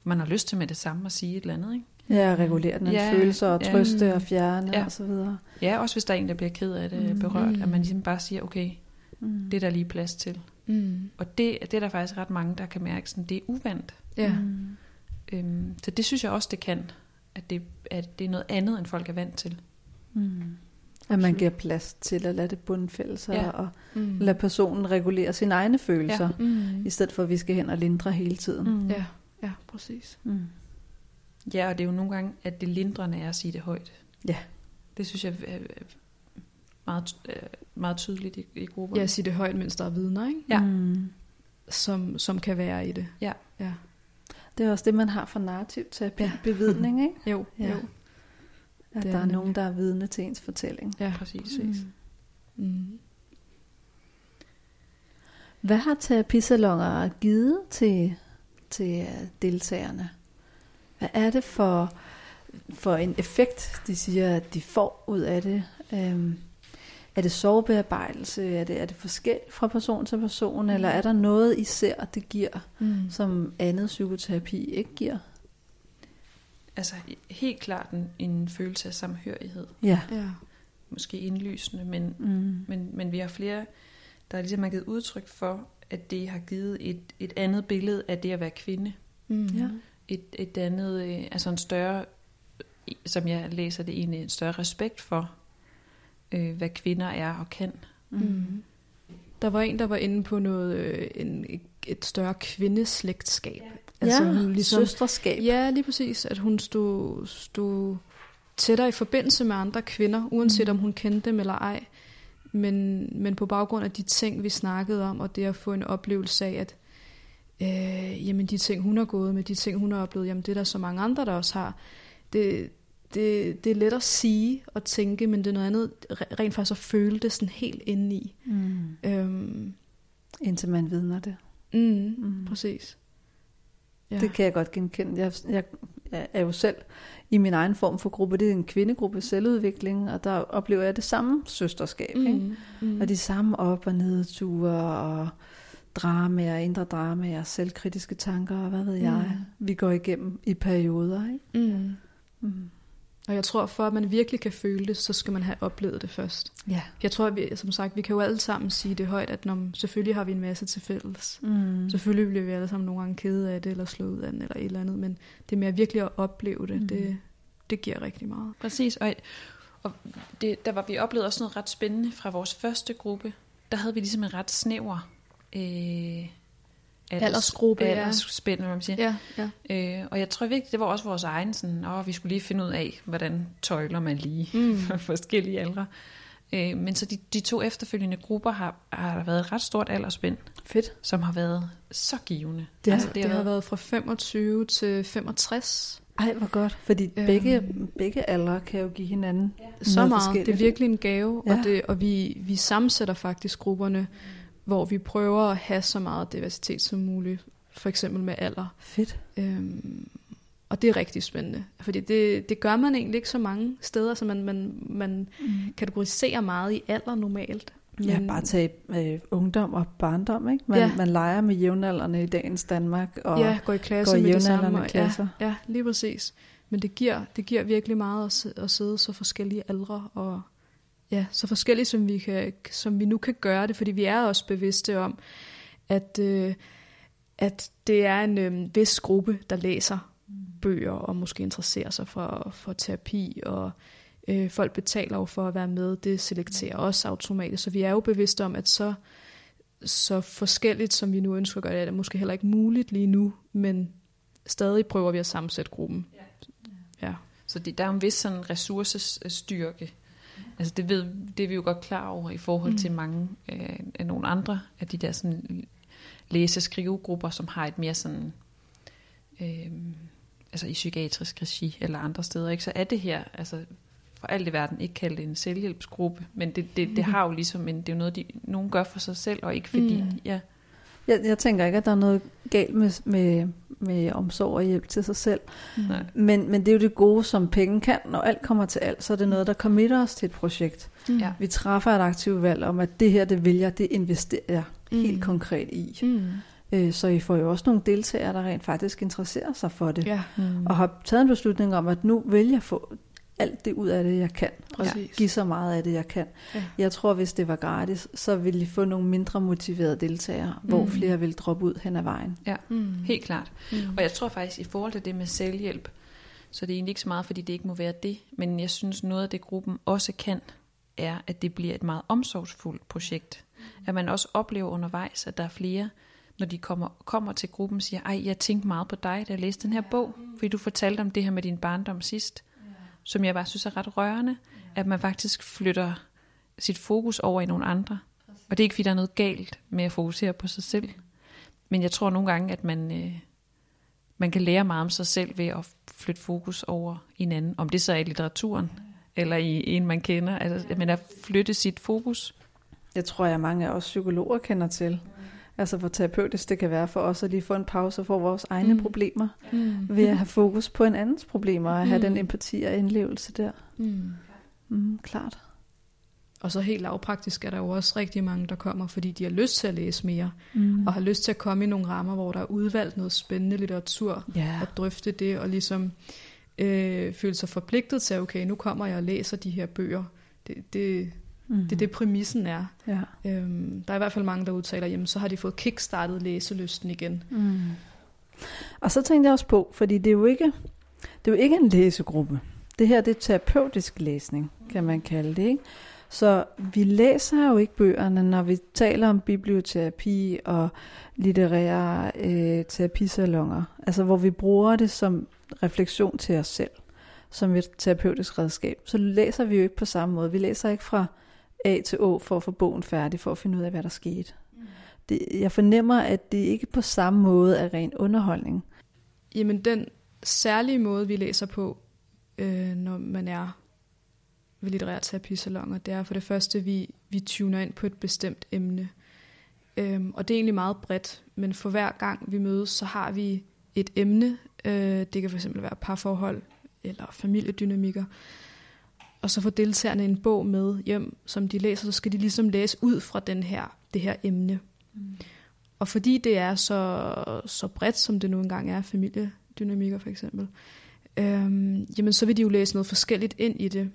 Man har lyst til med det samme at sige et eller andet, ikke? Ja, regulere den følelser og trøste og fjerne og så videre. Ja, også hvis der er en, der bliver ked af det, berørt, at man ligesom bare siger, okay, det er der lige plads til. Og det er der faktisk ret mange, der kan mærke, sådan, det er uvandt. Ja. Så det synes jeg også, det kan, at det er noget andet, end folk er vant til. At man giver plads til at lade det bundfælde sig, og lade personen regulere sine egne følelser, i stedet for at vi skal hen og lindre hele tiden. Ja, ja, præcis. Ja, og det er jo nogle gange, at det lindrende er at sige det højt. Ja. Det synes jeg er meget, meget tydeligt i grupperne. Ja, at sige det højt, mens der er vidner, ikke? Ja. Som kan være i det. Ja. Ja. Det er også det, man har for narrativ terapi, bevidning, ikke? Jo, ja. Jo. At der er nogen, der er vidne til ens fortælling. Ja, præcis. Hvad har terapisalonger givet til deltagerne? Hvad er det for en effekt, de siger, at de får ud af det? Er det sorgbearbejdelse? Er det forskelligt fra person til person? Eller er der noget, I ser, det giver, som andet psykoterapi ikke giver? Altså helt klart en følelse af samhørighed. Ja. Ja. Måske indlysende, men vi har flere, der ligesom har givet udtryk for, at det har givet et andet billede af det at være kvinde. Ja. Et andet, altså en større, som jeg læser det egentlig, en større respekt for, hvad kvinder er og kan. Der var en, der var inde på noget, et større kvindeslægtskab. Altså, hun ligesom, søsterskab. Ja, lige præcis, at hun stod tættere i forbindelse med andre kvinder, uanset om hun kendte dem eller ej, men på baggrund af de ting, vi snakkede om, og det at få en oplevelse af, at jamen, de ting, hun har gået med, de ting, hun har oplevet, jamen, det er der så mange andre, der også har. Det er let at sige og tænke, men det er noget andet rent faktisk at føle det sådan helt indeni. Indtil man vidner det. Præcis. Ja. Det kan jeg godt genkende. Jeg er jo selv i min egen form for gruppe. Det er en kvindegruppe, selvudvikling, og der oplever jeg det samme søsterskab. Ikke? Og de samme op- og nedture, og dramaer, indre dramaer, selvkritiske tanker, og hvad ved jeg, vi går igennem i perioder. Ikke? Og jeg tror, for at man virkelig kan føle det, så skal man have oplevet det først. Yeah. Jeg tror, som sagt, vi kan jo alle sammen sige det højt, at selvfølgelig har vi en masse til fælles. Selvfølgelig bliver vi alle sammen nogle gange kede af det, eller slået ud af den, eller et eller andet, men det med at virkelig at opleve det, det giver rigtig meget. Præcis, og det, der var vi oplevet også noget ret spændende fra vores første gruppe. Der havde vi ligesom en ret snæver aldersgruppe, aldersspænd, hvad man siger. Ja, ja. Og jeg tror virkelig, det var også vores egen, sådan, vi skulle lige finde ud af, hvordan tøjler man lige for forskellige aldre. Men så de to efterfølgende grupper har der været et ret stort aldersspænd. Fedt. Som har været så givende. Ja, altså, det har været fra 25 til 65. Ej, hvor godt. Fordi begge aldre kan jo give hinanden så meget. Det er virkelig en gave, og vi sammensætter faktisk grupperne, hvor vi prøver at have så meget diversitet som muligt, for eksempel med alder. Fedt. Og det er rigtig spændende, fordi det gør man egentlig ikke så mange steder, så man kategoriserer meget i alder normalt. Ja, bare tage ungdom og barndom, ikke? Man leger med jævnaldrende i dagens Danmark, og går i klasse med de samme. Ja, lige præcis. Men det giver virkelig meget at sidde så forskellige aldre, og så forskellige, som vi nu kan gøre det, fordi vi er også bevidste om, at det er en vis gruppe, der læser bøger, og måske interesserer sig for terapi, og folk betaler jo for at være med, det selekterer også automatisk, så vi er jo bevidste om, at så forskelligt, som vi nu ønsker at gøre det, er det måske heller ikke muligt lige nu, men stadig prøver vi at sammensætte gruppen. Ja. Så der er en vis sådan ressourcestyrke. Altså det er vi jo godt klar over i forhold til mange af nogle andre af de der sådan læse-skrivegrupper, som har et mere sådan altså i psykiatrisk regi eller andre steder, ikke? Så er det her, altså for alt i verden, ikke kaldt en selvhjælpsgruppe, men det har jo ligesom det er jo noget, nogen gør for sig selv, og ikke fordi Jeg tænker ikke, at der er noget galt med omsorg og hjælp til sig selv. Nej. Men det er jo det gode, som penge kan. Når alt kommer til alt, så er det noget, der committer os til et projekt. Ja. Vi træffer et aktivt valg om, at det her, det vil jeg, det investerer jeg helt konkret i. Så I får jo også nogle deltagere, der rent faktisk interesserer sig for det. Ja. Og har taget en beslutning om, at nu vil jeg få alt det ud af det, jeg kan. Præcis. Og give så meget af det, jeg kan. Ja. Jeg tror, hvis det var gratis, så ville I få nogle mindre motiverede deltagere, hvor flere ville droppe ud hen ad vejen. Ja, helt klart. Og jeg tror faktisk, i forhold til det med selvhjælp, så det er egentlig ikke så meget, fordi det ikke må være det, men jeg synes, noget af det, gruppen også kan, er, at det bliver et meget omsorgsfuldt projekt. At man også oplever undervejs, at der er flere, når de kommer til gruppen, siger, ej, jeg tænkte meget på dig, da jeg læste den her bog, fordi du fortalte om det her med din barndom sidst, som jeg bare synes er ret rørende, at man faktisk flytter sit fokus over i nogle andre. Og det er ikke, fordi der er noget galt med at fokusere på sig selv. Men jeg tror nogle gange, at man kan lære meget om sig selv ved at flytte fokus over hinanden. Om det så er i litteraturen, eller i en, man kender. Altså, men at flytte sit fokus. Jeg tror, at mange af os psykologer kender til. Altså hvor terapeutisk det kan være for os at lige få en pause for vores egne problemer, ved at have fokus på en andens problemer, og have den empati og indlevelse der. Klart. Og så helt lavpraktisk er der jo også rigtig mange, der kommer, fordi de har lyst til at læse mere, og har lyst til at komme i nogle rammer, hvor der er udvalgt noget spændende litteratur, og drøfte det, og ligesom føle sig forpligtet til, okay, nu kommer jeg og læser de her bøger. Det er det, præmissen er. Ja. Der er i hvert fald mange, der udtaler, jamen så har de fået kickstartet læselysten igen. Og så tænkte jeg også på, fordi det er jo ikke en læsegruppe. Det her, det er terapeutisk læsning, kan man kalde det, ikke? Så vi læser jo ikke bøgerne, når vi taler om biblioterapi og litterære terapisalonger. Altså hvor vi bruger det som refleksion til os selv, som et terapeutisk redskab. Så læser vi jo ikke på samme måde. Vi læser ikke fra A til Å for at få bogen færdig, for at finde ud af, hvad der skete. Jeg fornemmer, at det ikke på samme måde er ren underholdning. Jamen den særlige måde, vi læser på, når man er ved litterære terapisalonger, det er for det første, vi tuner ind på et bestemt emne. Og det er egentlig meget bredt, men for hver gang vi mødes, så har vi et emne. Det kan fx være parforhold, eller familiedynamikker. Og så får deltagerne en bog med hjem, som de læser, så skal de ligesom læse ud fra det her emne. Og fordi det er så bredt, som det nu engang er, familiedynamikker for eksempel, jamen så vil de jo læse noget forskelligt ind i det.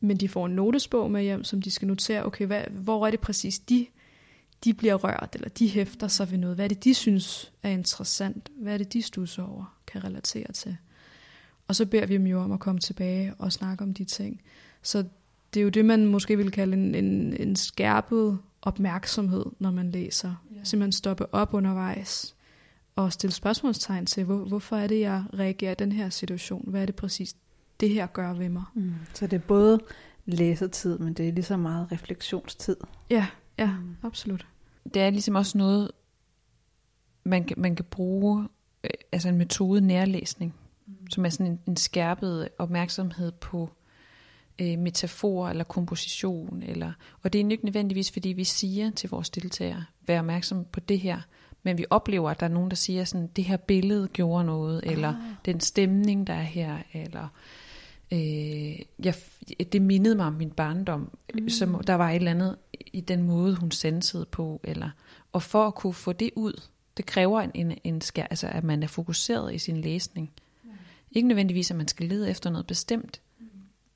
Men de får en notesbog med hjem, som de skal notere, okay, hvor er det præcis de bliver rørt, eller de hæfter sig ved noget. Hvad er det, de synes er interessant? Hvad er det, de studser over, kan relatere til? Og så beder vi dem jo om at komme tilbage og snakke om de ting. Så det er jo det, man måske vil kalde en skærpet opmærksomhed, når man læser. Yeah. Simpelthen stoppe op undervejs og stille spørgsmålstegn til, hvorfor er det, jeg reagerer i den her situation? Hvad er det præcis, det her gør ved mig? Mm. Så det er både læsetid, men det er lige så meget refleksionstid. Ja, ja, absolut. Det er ligesom også noget, man kan bruge, altså en metode nærlæsning, som er sådan en skærpet opmærksomhed på metafor eller komposition. Og det er ikke nødvendigvis, fordi vi siger til vores deltagere, vær opmærksom på det her, men vi oplever, at der er nogen, der siger sådan, det her billede gjorde noget, eller den stemning, der er her, eller det mindede mig om min barndom, som der var et eller andet i den måde, hun sensede på, og for at kunne få det ud, det kræver altså at man er fokuseret i sin læsning. Ja. Ikke nødvendigvis, at man skal lede efter noget bestemt,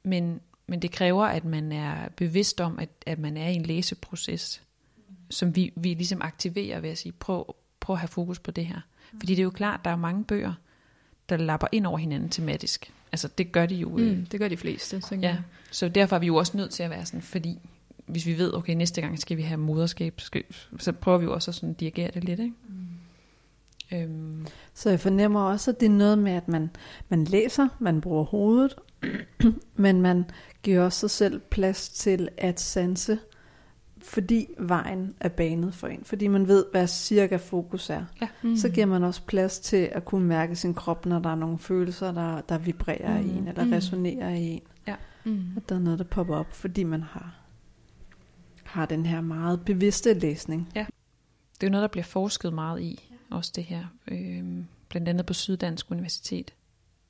men det kræver, at man er bevidst om, at man er i en læseproces, som vi ligesom aktiverer ved at sige, prøv at have fokus på det her. Ja. Fordi det er jo klart, der er mange bøger, der lapper ind over hinanden tematisk. Altså det gør de jo. Det gør de fleste. Ja. Så derfor er vi jo også nødt til at være sådan, fordi hvis vi ved, okay, næste gang skal vi have moderskab, så prøver vi jo også at sådan dirigere det lidt, ikke? Så jeg fornemmer også, at det er noget med, at man læser, man bruger hovedet, men man giver også sig selv plads til at sanse, fordi vejen er banet for en, fordi man ved, hvad cirka fokus er. Ja. Så giver man også plads til at kunne mærke sin krop, når der er nogle følelser, der vibrerer i en, eller resonerer i en. Ja. At der er noget, der popper op, fordi man har den her meget bevidste læsning. Ja. Det er jo noget, der bliver forsket meget i, også det her, blandt andet på Syddansk Universitet,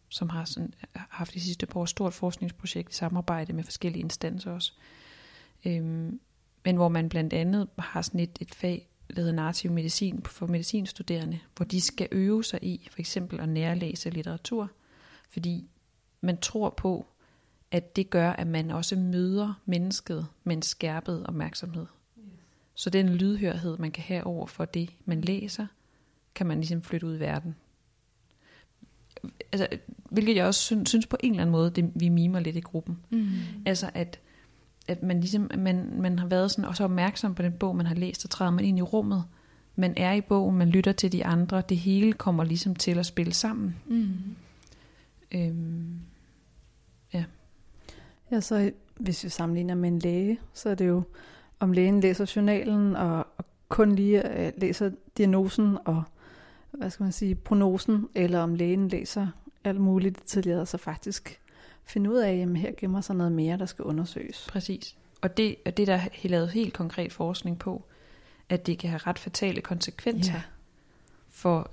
som har haft de sidste par år et stort forskningsprojekt i samarbejde med forskellige instanser også. Men hvor man blandt andet har sådan et fag, der hedder narrativ medicin for medicinstuderende, hvor de skal øve sig i for eksempel at nærlæse litteratur, fordi man tror på, at det gør, at man også møder mennesket med en skærpet opmærksomhed. Yes. Så den lydhørhed, man kan have over for det, man læser, kan man ligesom flytte ud i verden. Altså, hvilket jeg også synes på en eller anden måde, vi mimer lidt i gruppen. Altså at man ligesom, man har været sådan også opmærksom på den bog, man har læst, og træder man ind i rummet. Man er i bogen, man lytter til de andre, det hele kommer ligesom til at spille sammen. Ja, så hvis vi sammenligner med en læge, så er det jo, om lægen læser journalen og kun lige læser diagnosen og, hvad skal man sige, prognosen, eller om lægen læser alt muligt detaljeret, så faktisk finde ud af, at her gemmer sig noget mere, der skal undersøges. Præcis. Og det der er lavet helt konkret forskning på, at det kan have ret fatale konsekvenser for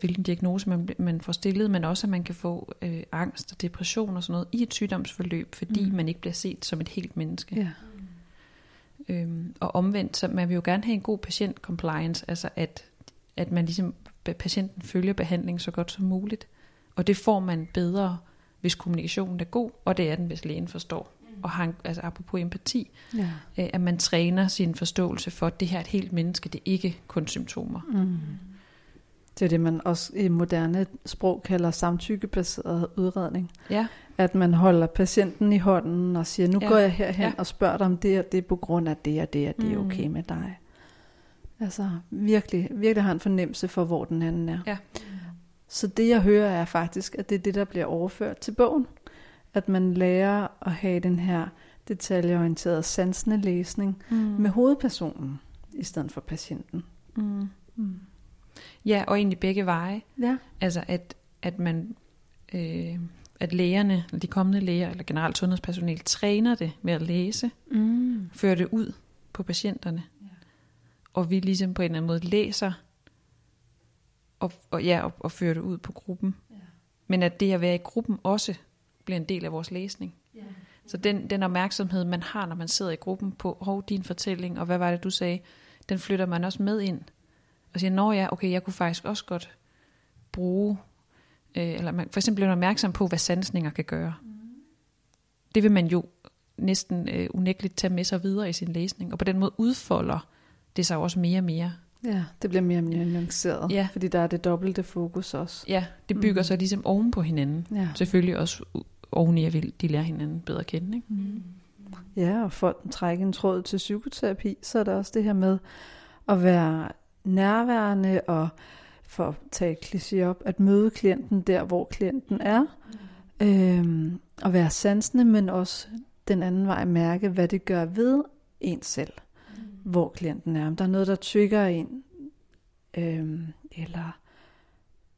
hvilken diagnose man får stillet, men også at man kan få angst og depression og sådan noget i et sygdomsforløb, fordi man ikke bliver set som et helt menneske. Ja. Og omvendt, så man vil jo gerne have en god patient-compliance, altså at man ligesom patienten følger behandling så godt som muligt, og det får man bedre, hvis kommunikationen er god, og det er den, hvis lægen forstår. Og har altså apropos empati, at man træner sin forståelse for, at det her er et helt menneske, det er ikke kun symptomer. Det er det, man også i moderne sprog kalder samtykkebaseret udredning. Ja. At man holder patienten i hånden og siger, nu går jeg herhen og spørger dig om det, og det er på grund af det, og det, og det er okay med dig. Altså virkelig, virkelig har en fornemmelse for, hvor den anden er. Ja. Så det jeg hører er faktisk, at det er det, der bliver overført til bogen. At man lærer at have den her detaljeorienterede, sansende læsning med hovedpersonen, i stedet for patienten. Ja, og egentlig begge veje. Ja. Altså at lægerne, de kommende læger, eller generelt sundhedspersonale, træner det ved at læse, fører det ud på patienterne. Ja. Og vi ligesom på en eller anden måde læser, og fører det ud på gruppen. Ja. Men at det at være i gruppen også bliver en del af vores læsning. Ja. Så den opmærksomhed, man har, når man sidder i gruppen på, din fortælling, og hvad var det, du sagde, den flytter man også med ind. Og siger, nå ja, okay, jeg kunne faktisk også godt bruge, eller man for eksempel bliver opmærksom på, hvad sansninger kan gøre. Det vil man jo næsten unægteligt tage med sig videre i sin læsning, og på den måde udfolder det sig også mere og mere. Ja, det bliver mere og mere nuanceret, fordi der er det dobbelte fokus også. Ja, det bygger sig ligesom oven på hinanden. Ja. Selvfølgelig også oven i, at de lærer hinanden bedre at kende, ikke? Ja, og folk trækker en tråd til psykoterapi, så er der også det her med at være nærværende og, for at tage et kliché op, at møde klienten der, hvor klienten er, og være sansende, men også den anden vej mærke, hvad det gør ved en selv, hvor klienten er. Om der er noget, der trigger en, eller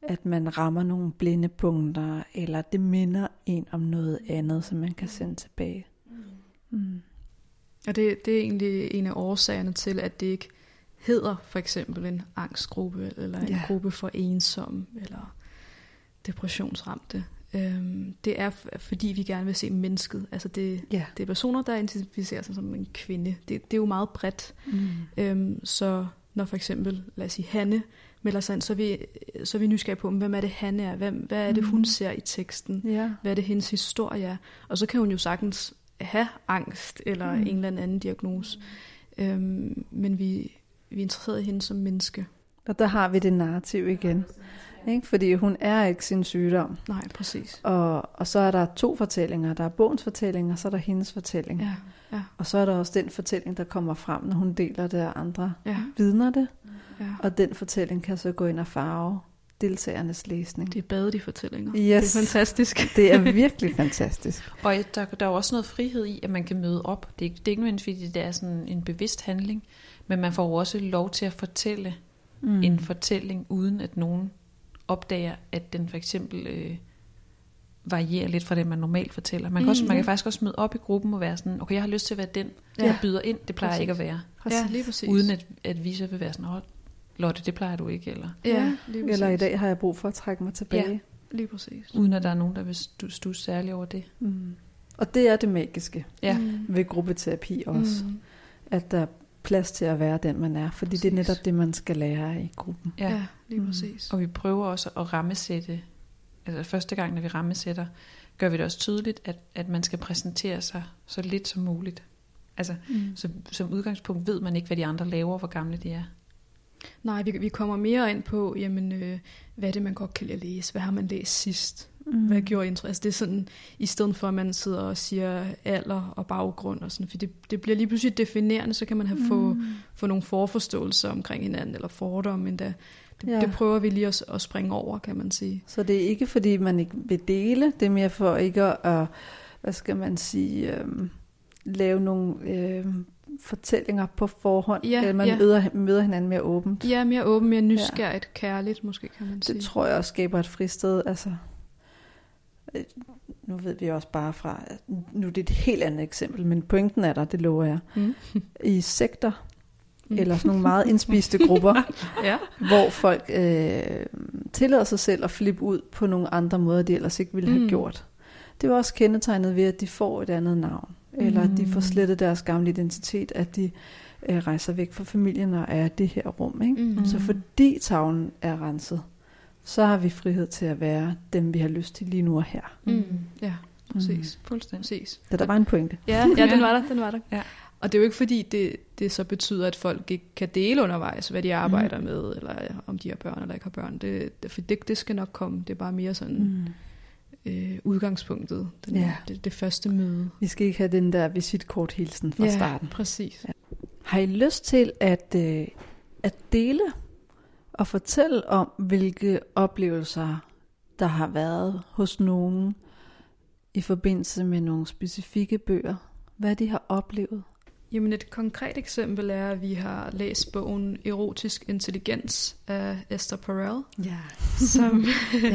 at man rammer nogle blinde punkter, eller det minder en om noget andet, som man kan sende tilbage. Mm. Og det er egentlig en af årsagerne til, at det ikke hedder for eksempel en angstgruppe, eller en gruppe for ensomme, eller depressionsramte. Det er fordi vi gerne vil se mennesket. Altså det er personer, der identificerer sig som en kvinde. Det er jo meget bredt. Så når for eksempel, lad os sige, Hanne melder sig ind, så er vi nysgerrige på, hvem er det Hanne er? Hvad er det, hun ser i teksten? Yeah. Hvad er det, hendes historie er? Og så kan hun jo sagtens have angst, eller en eller anden diagnose. Men vi er interesseret i hende som menneske. Og der har vi det narrativ igen. Ikke? Fordi hun er ikke sin sygdom. Nej, præcis. Og så er der to fortællinger. Der er bogens fortælling, og så er der hendes fortælling. Ja, ja. Og så er der også den fortælling, der kommer frem, når hun deler det, og andre vidner det. Ja. Og den fortælling kan så gå ind og farve deltagernes læsning. Det er badet i fortællinger. Yes. Det er fantastisk. Det er virkelig fantastisk. Og der er også noget frihed i, at man kan møde op. Det er ikke mindst, fordi det er sådan en bevidst handling, men man får også lov til at fortælle en fortælling, uden at nogen opdager, at den for eksempel varierer lidt fra det, man normalt fortæller. Man kan faktisk også møde op i gruppen og være sådan, okay, jeg har lyst til at være den, der byder ind. Det plejer ikke at være. Ja, lige præcis. Uden at vi så vil være sådan, Lotte, det plejer du ikke, eller? Ja, lige præcis. Eller i dag har jeg brug for at trække mig tilbage. Ja, lige præcis. Uden at der er nogen, der vil studse særligt over det. Mm. Og det er det magiske ved gruppeterapi også. Mm. At der plads til at være den, man er, fordi det er netop det, man skal lære i gruppen. Ja, lige præcis. Og vi prøver også at rammesætte, altså første gang, når vi rammesætter, gør vi det også tydeligt, at man skal præsentere sig så lidt som muligt. Altså, som udgangspunkt ved man ikke, hvad de andre laver, hvor gamle de er. Nej, vi kommer mere ind på, jamen, hvad er det, man godt kan lide at læse? Hvad har man læst sidst? Hvad gjorde interesse? Altså, det er sådan, i stedet for, at man sidder og siger alder og baggrund og sådan, for det bliver lige pludselig definerende, så kan man have få nogle forforståelser omkring hinanden, eller fordomme endda. Det prøver vi lige at springe over, kan man sige. Så det er ikke, fordi man ikke vil dele, det er mere for ikke at, hvad skal man sige, lave nogle fortællinger på forhånd, eller man møder hinanden mere åbent. Ja, mere åbent, mere nysgerrigt, kærligt måske, kan man sige. Det tror jeg også skaber et fristed, altså. Nu ved vi også bare fra, nu er det et helt andet eksempel, men pointen er der, det lover jeg, i sekter, eller sådan nogle meget indspiste grupper, hvor folk tillader sig selv at flippe ud på nogle andre måder, de ellers ikke ville have gjort. Det var også kendetegnet ved, at de får et andet navn, eller at de får slettet deres gamle identitet, at de rejser væk fra familien og er i det her rum. Ikke? Så fordi tavlen er renset, så har vi frihed til at være dem, vi har lyst til lige nu og her. Ja, præcis. Fuldstændig. Præcis. Så der var en pointe. Ja, den var der. Ja. Og det er jo ikke fordi, det så betyder, at folk ikke kan dele undervejs, hvad de arbejder med, eller om de har børn eller ikke har børn. Det skal nok komme. Det er bare mere sådan udgangspunktet. Det første møde. Vi skal ikke have den der visitkorthilsen fra starten. Præcis. Ja. Har I lyst til at dele og fortælle om, hvilke oplevelser, der har været hos nogen i forbindelse med nogle specifikke bøger? Hvad de har oplevet? Jamen et konkret eksempel er, at vi har læst bogen Erotisk Intelligens af Esther Perel. Ja,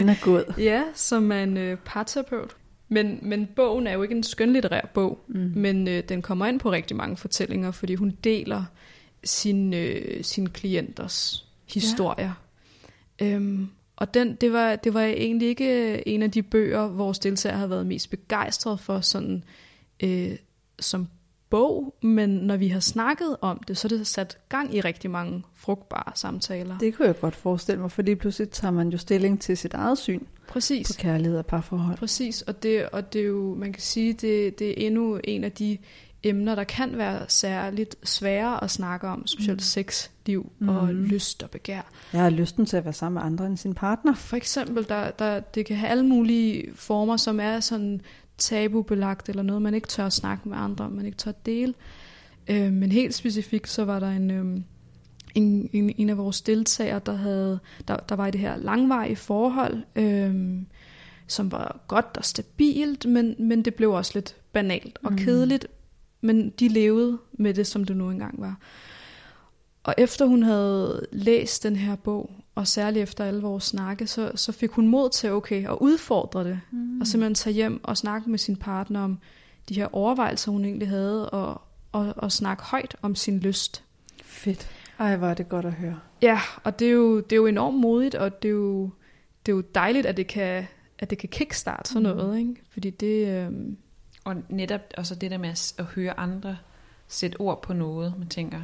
den er god. Ja, som er en parterapeut. Men bogen er jo ikke en skønlitterær bog, men den kommer ind på rigtig mange fortællinger, fordi hun deler sin klienters historier. Og det var egentlig ikke en af de bøger, vores deltager havde været mest begejstret for sådan som bog, men når vi har snakket om det, så er det sat gang i rigtig mange frugtbare samtaler. Det kunne jeg godt forestille mig, fordi pludselig tager man jo stilling til sit eget syn. Præcis. På kærlighed og parforhold. Præcis, og det er jo, man kan sige, det er endnu en af de emner, der kan være særligt svære at snakke om, specielt sexliv og lyst og begær. Ja, lysten til at være sammen med andre end sin partner. For eksempel, det kan have alle mulige former, som er sådan tabubelagt, eller noget, man ikke tør at snakke med andre om, man ikke tør at dele. Men helt specifikt, så var der en af vores deltagere, der var i det her langvarige forhold, som var godt og stabilt, men det blev også lidt banalt og kedeligt, men de levede med det, som det nu engang var. Og efter hun havde læst den her bog, og særligt efter alle vores snakke, så fik hun mod til at udfordre det, og simpelthen tage hjem og snakke med sin partner om de her overvejelser, hun egentlig havde, og snakke højt om sin lyst. Fedt. Ej, hvor er det godt at høre. Ja, og det er jo enormt modigt, og det er jo dejligt, at det kan kickstarte sådan noget, ikke? Fordi det... Og netop også det der med at høre andre sætte ord på noget, man tænker,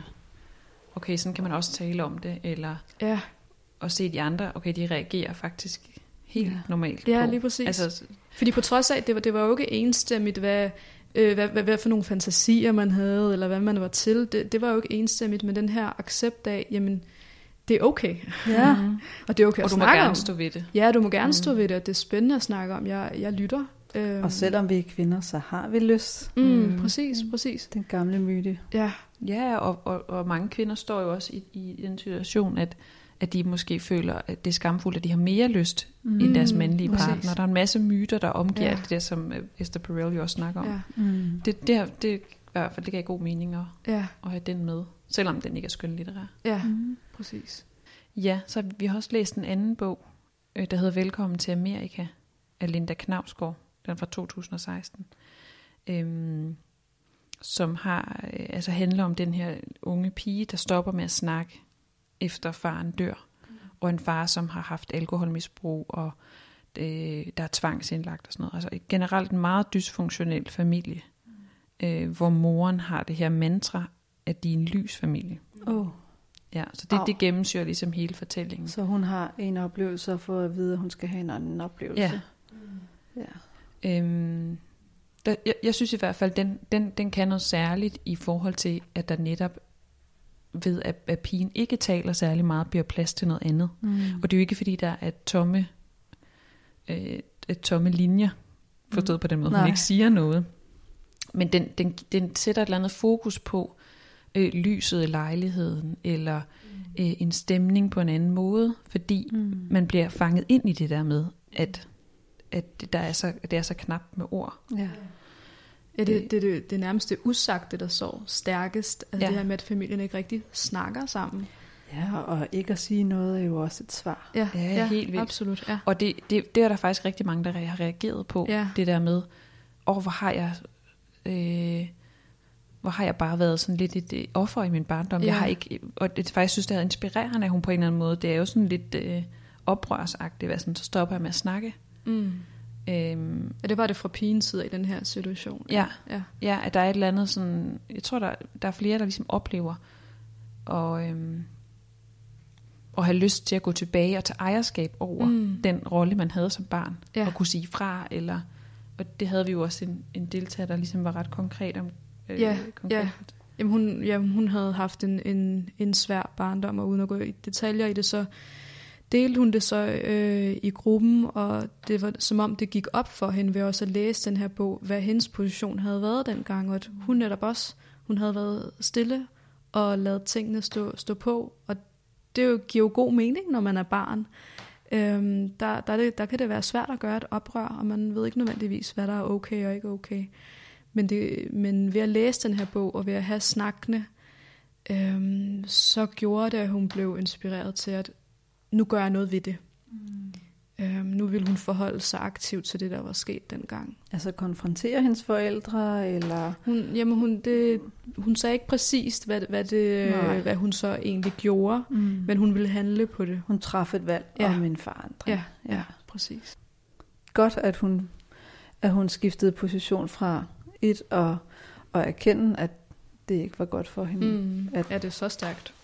okay, sådan kan man også tale om det, eller ja. Og se de andre, okay, de reagerer faktisk helt normalt på. Ja, lige præcis. Altså, fordi på trods af, det var jo ikke enstemmigt, hvad for nogle fantasier man havde, eller hvad man var til, det var jo ikke enstemmigt, men den her accept af, jamen, det er okay. Ja. Og det er okay at snakke om. Og du må gerne stå ved det. Ja, du må gerne stå ved det, og det er spændende at snakke om. Jeg lytter. Og selvom vi er kvinder, så har vi lyst. Præcis. Den gamle myte. Ja, og mange kvinder står jo også i den situation, at de måske føler, at det er skamfuldt, at de har mere lyst end deres mandlige partner. Der er en masse myter, der omgiver alt det, som Esther Perel jo også snakker om. Det i hvert fald, det gav god mening at have den med, selvom den ikke er skønlitterær. Ja, præcis. Ja, så vi har også læst en anden bog, der hedder Velkommen til Amerika, af Linda Knavsgaard. Den er fra 2016, som har, altså handler om den her unge pige, der stopper med at snakke, efter faren dør, og en far, som har haft alkoholmisbrug, og der er tvangsindlagt og sådan noget. Altså generelt en meget dysfunktionel familie, hvor moren har det her mantra, at de er en lys familie. Ja, så det gennemsyrer ligesom hele fortællingen. Så hun har en oplevelse, og får at vide, at hun skal have en anden oplevelse. Jeg synes i hvert fald, den kan noget særligt i forhold til, at der netop ved at pigen ikke taler særlig meget, bliver plads til noget andet. Og det er jo ikke fordi der er tomme linjer, forstået på den måde. Hun ikke siger noget, men den sætter et eller andet fokus på lyset i lejligheden, eller en stemning på en anden måde, fordi man bliver fanget ind i det der med, at det er så knapt med ord. Ja, det er nærmest det usagte, der står stærkest. Altså det her med, at familien ikke rigtig snakker sammen. Ja, og ikke at sige noget er jo også et svar. Ja, helt vildt. Absolut, ja. Og det er der faktisk rigtig mange, der har reageret på. Ja. Det der med, hvor har jeg bare været sådan lidt et offer i min barndom. Ja. Jeg har ikke, og det faktisk synes, det er inspirerende, at hun på en eller anden måde, det er jo sådan lidt oprørsagtigt, så stopper jeg med at snakke. Og det var det fra pigens side i den her situation. Ja, at der er et eller andet sådan, jeg tror der er flere, der ligesom oplever og have lyst til at gå tilbage og tage ejerskab over den rolle, man havde som barn, og kunne sige fra, eller, og det havde vi jo også en deltager, der ligesom var ret konkret om. Jamen hun havde haft en svær barndom, og uden at gå i detaljer i det, så delte hun det så i gruppen, og det var som om det gik op for hende ved også at læse den her bog, hvad hendes position havde været dengang, og at hun netop også, hun havde været stille og ladet tingene stå på, og det jo giver jo god mening, når man er barn. Der kan det være svært at gøre et oprør, og man ved ikke nødvendigvis, hvad der er okay og ikke okay. Men ved at læse den her bog, og ved at have snakkene, så gjorde det, at hun blev inspireret til at nu gør jeg noget ved det. Nu vil hun forholde sig aktivt til det, der var sket dengang. Altså konfrontere hendes forældre, eller? Hun sagde ikke præcist, hvad hun så egentlig gjorde, men hun ville handle på det. Hun traf et valg om en forandring. Ja, præcis. Godt, at hun skiftede position fra og erkende, at det ikke var godt for hende. Det er så stærkt.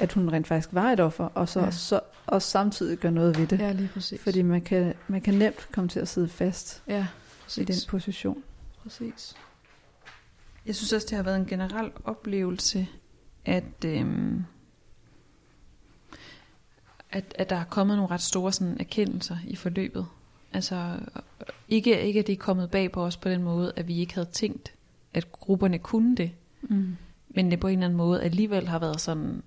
At hun rent faktisk var et offer, og så også samtidig gør noget ved det. Ja, lige præcis. Fordi man kan nemt komme til at sidde fast i den position. Præcis. Jeg synes også, det har været en generel oplevelse, at der er kommet nogle ret store sådan, erkendelser i forløbet. Altså ikke at det er kommet bag på os på den måde, at vi ikke havde tænkt, at grupperne kunne det. Mm. Men det på en eller anden måde alligevel har været sådan,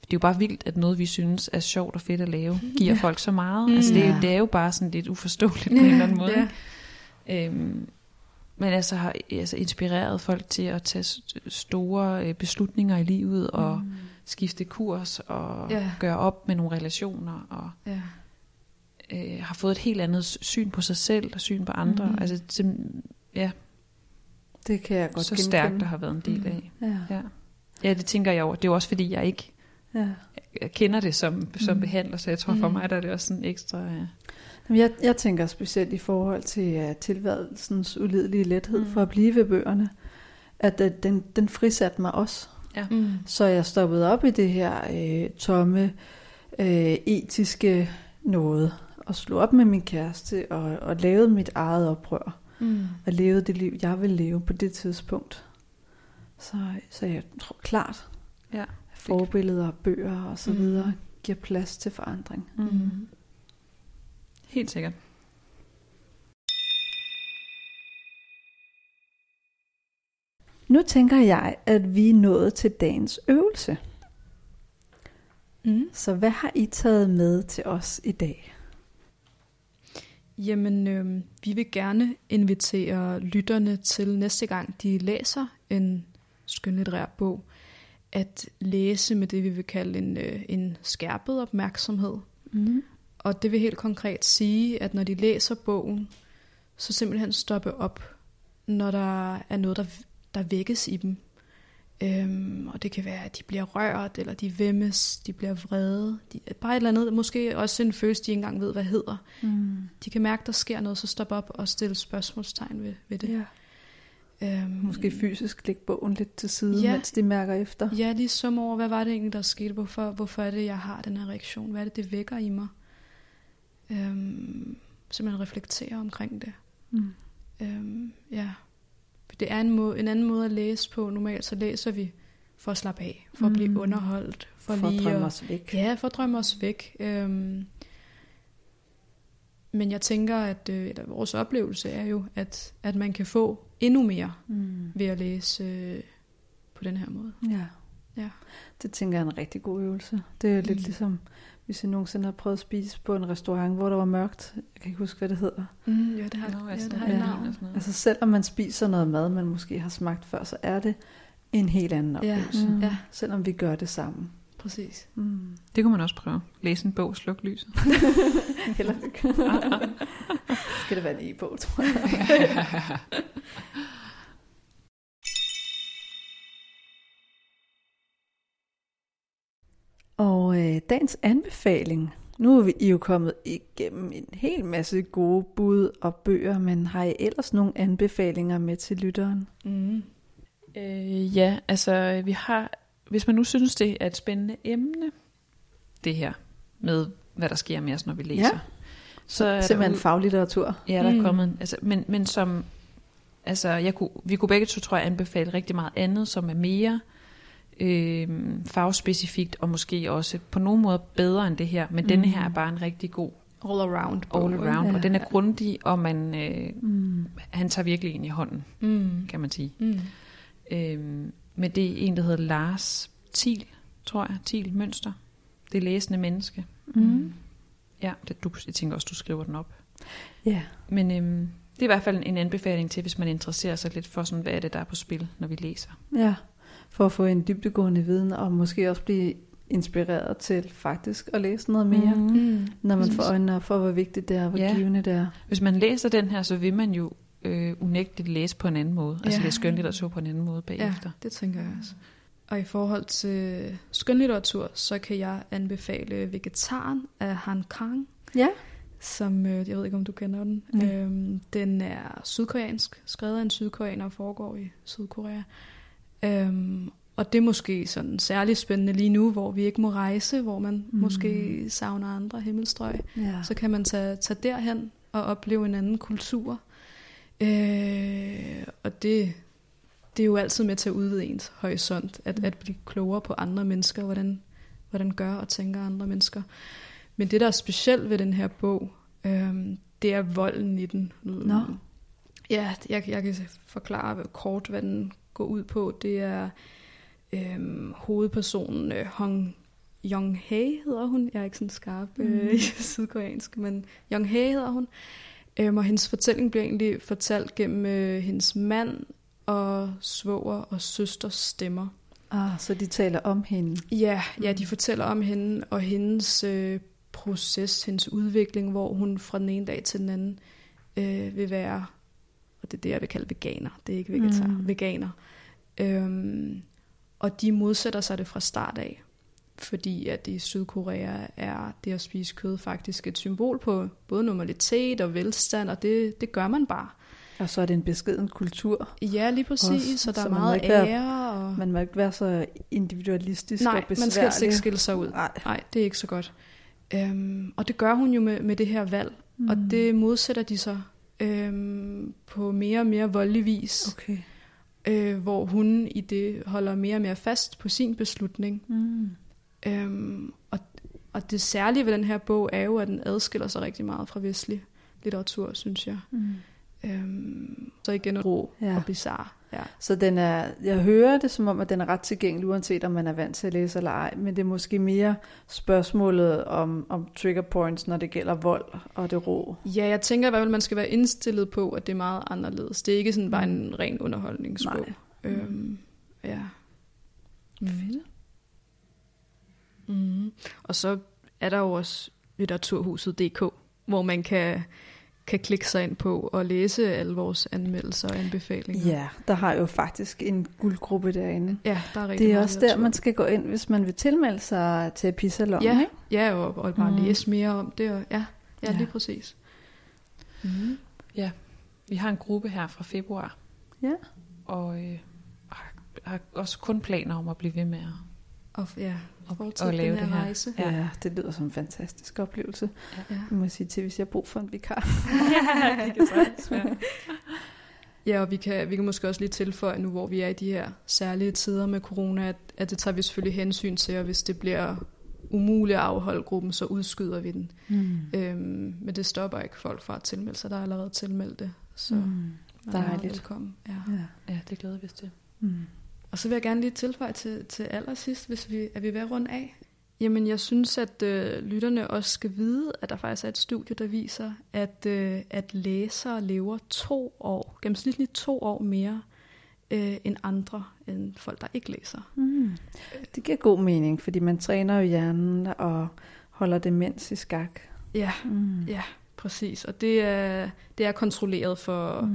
det er jo bare vildt, at noget vi synes er sjovt og fedt at lave, giver folk så meget. Mm. Altså det er jo bare sådan lidt uforståeligt på en eller anden måde. Yeah. Men altså har inspireret folk til at tage store beslutninger i livet og skifte kurs og gøre op med nogle relationer og har fået et helt andet syn på sig selv og syn på andre. Mm. Altså det kan jeg godt så genkende. Stærkt der har været en del af. Mm. Ja. Ja, det tænker jeg over. Det er jo også fordi jeg ikke jeg kender det som behandler, så jeg tror for mig der er det også sådan ekstra. Ja. Jeg tænker specielt i forhold til tilværelsens ulidelige lethed for at blive ved bøgerne, at den frisatte mig også. Ja. Mm. Så jeg stoppede op i det her tomme etiske noget og slog op med min kæreste og lavede mit eget oprør og levede det liv jeg ville leve på det tidspunkt. Så jeg tror klart forbilleder, bøger og så videre giver plads til forandring. Mm. Helt sikkert. Nu tænker jeg, at vi er nået til dagens øvelse. Mm. Så hvad har I taget med til os i dag? Jamen, vi vil gerne invitere lytterne til næste gang, de læser en skønlitterær bog, at læse med det, vi vil kalde en skærpet opmærksomhed. Mm. Og det vil helt konkret sige, at når de læser bogen, så simpelthen stoppe op, når der er noget, der vækkes i dem. Og det kan være, at de bliver rørt, eller de væmmes, de bliver vrede. Bare et eller andet, måske også en følelse, de ikke engang ved, hvad hedder. Mm. De kan mærke, der sker noget, så stop op og stille spørgsmålstegn ved det. Ja. Måske fysisk lægge bogen lidt til side, mens de mærker efter. Ja, lige sum over, hvad var det egentlig, der skete? Hvorfor er det, jeg har den her reaktion? Hvad er det, det vækker i mig? Simpelthen reflektere omkring det. Mm. Det er en anden måde at læse på. Normalt så læser vi for at slappe af, for at blive underholdt, for lige at drømme os væk. Ja, for at drømme os væk. Men jeg tænker, at vores oplevelse er jo, at man kan få endnu mere ved at læse på den her måde. Ja. Det tænker jeg er en rigtig god øvelse. Det er lidt ligesom, hvis jeg nogensinde har prøvet at spise på en restaurant, hvor der var mørkt. Jeg kan ikke huske, hvad det hedder. Ja, det har jeg. Altså selvom man spiser noget mad, man måske har smagt før, så er det en helt anden oplevelse. Ja. Selvom vi gør det sammen. Præcis. Mm. Det kunne man også prøve. Læse en bog, sluk lyset. Heller ikke. Skal det være en e-bog, tror jeg. Og dagens anbefaling. Nu er I jo kommet igennem en hel masse gode bud og bøger, men har I ellers nogle anbefalinger med til lytteren? Mm. Vi har, hvis man nu synes det er et spændende emne, det her med hvad der sker med os, når vi læser. Ja. Så er simpelthen faglitteratur. Ja, der er kommet. Vi kunne begge to, tror jeg, anbefale rigtig meget andet, som er mere fagspecifikt og måske også på nogen måde bedre end det her, men denne her er bare en rigtig god all around, og den er grundig, og man han tager virkelig ind i hånden, kan man sige. Men det er en, der hedder Lars Thiel, tror jeg. Thiel Mønster det læsende menneske. Ja, jeg tænker også, du skriver den op. Men det er i hvert fald en anbefaling til, hvis man interesserer sig lidt for sådan, hvad er det, der er på spil, når vi læser. For at få en dybdegående viden, og måske også blive inspireret til faktisk at læse noget mere, når man får øjnene for, hvor vigtigt det er, hvor givende det er. Hvis man læser den her, så vil man jo unægteligt læse på en anden måde. Altså læse skønlitteratur på en anden måde bagefter. Ja, det tænker jeg også. Og i forhold til skønlitteratur, så kan jeg anbefale Vegetaren af Han Kang, som, jeg ved ikke, om du kender den. Den er sydkoreansk, skrevet af en sydkoreaner og foregår i Sydkorea. Og det er måske sådan særligt spændende lige nu, hvor vi ikke må rejse, hvor man måske savner andre himmelstrøg. Så kan man tage derhen og opleve en anden kultur. Og det er jo altid med til at udvide ens horisont, at blive klogere på andre mennesker, hvordan gør og tænker andre mennesker. Men det, der er specielt ved den her bog, Det er volden i den. Nå. Ja, jeg kan forklare kort, hvad den går ud på. Det er hovedpersonen Hong Yong-hae hedder hun. Jeg er ikke sådan skarp i sydkoreansk, men Yong-hae hedder hun. Og hendes fortælling bliver egentlig fortalt gennem hendes mand og svoger og søsters stemmer. Ah, så de taler om hende. Ja, de fortæller om hende og hendes proces, hendes udvikling, hvor hun fra den ene dag til den anden vil være, og det er det, jeg vil kalde veganer, det er ikke vegetar, veganer. Og de modsætter sig det fra start af, fordi at i Sydkorea er det at spise kød faktisk et symbol på både normalitet og velstand, og det gør man bare. Og så er det en beskeden kultur. Ja, lige præcis, så der er meget ære. Og... Man må ikke være så individualistisk og besværlig. Nej, man skal helst ikke skille sig ud. Nej, det er ikke så godt. Og det gør hun jo med det her valg, og det modsætter de sig på mere og mere voldelig vis. Okay. Hvor hun i det holder mere og mere fast på sin beslutning. Og det særlige ved den her bog er jo, at den adskiller sig rigtig meget fra vestlig litteratur, synes jeg. Så igen rå og bizarre. Ja. Så den er, jeg hører det som om, at den er ret tilgængelig, uanset om man er vant til at læse eller ej, men det er måske mere spørgsmålet om trigger points, når det gælder vold og det rå. Ja, jeg tænker i hvert fald, man skal være indstillet på, at det er meget anderledes. Det er ikke sådan bare en ren underholdningsbog. Nej. Ja. Fedt. Og så er der jo også litteraturhuset.dk, hvor man kan klikke sig ind på og læse alle vores anmeldelser og anbefalinger. Ja, der har jo faktisk en guldgruppe derinde. Ja, der er rigtig. Det er også der, man skal gå ind, hvis man vil tilmelde sig til Pisalongen. Ja, ja, og bare læse mere om det. Og, ja, lige præcis. Ja, vi har en gruppe her fra februar. Ja. Og har også kun planer om at blive ved med at lave det her rejse. Ja, det lyder som en fantastisk oplevelse. Ja. Jeg må sige til, hvis jeg har brug for en vikar. Ja, det kan sagtens være. Ja, og vi kan måske også lige tilføje nu, hvor vi er i de her særlige tider med corona, at det tager vi selvfølgelig hensyn til, og hvis det bliver umuligt at afholde gruppen, så udskyder vi den. Men det stopper ikke folk fra at tilmelde sig. Der er allerede tilmeldte, så der er velkommen. Ja, det glæder vi os til. Og så vil jeg gerne lige tilføje til allersidst, hvis vi er ved at runde af. Jamen, jeg synes, at lytterne også skal vide, at der faktisk er et studie, der viser, at læsere lever 2 år, gennemsnitligt 2 år mere end andre, end folk, der ikke læser. Det giver god mening, fordi man træner jo hjernen og holder demens i skak. Ja, ja, præcis. Og det er kontrolleret for...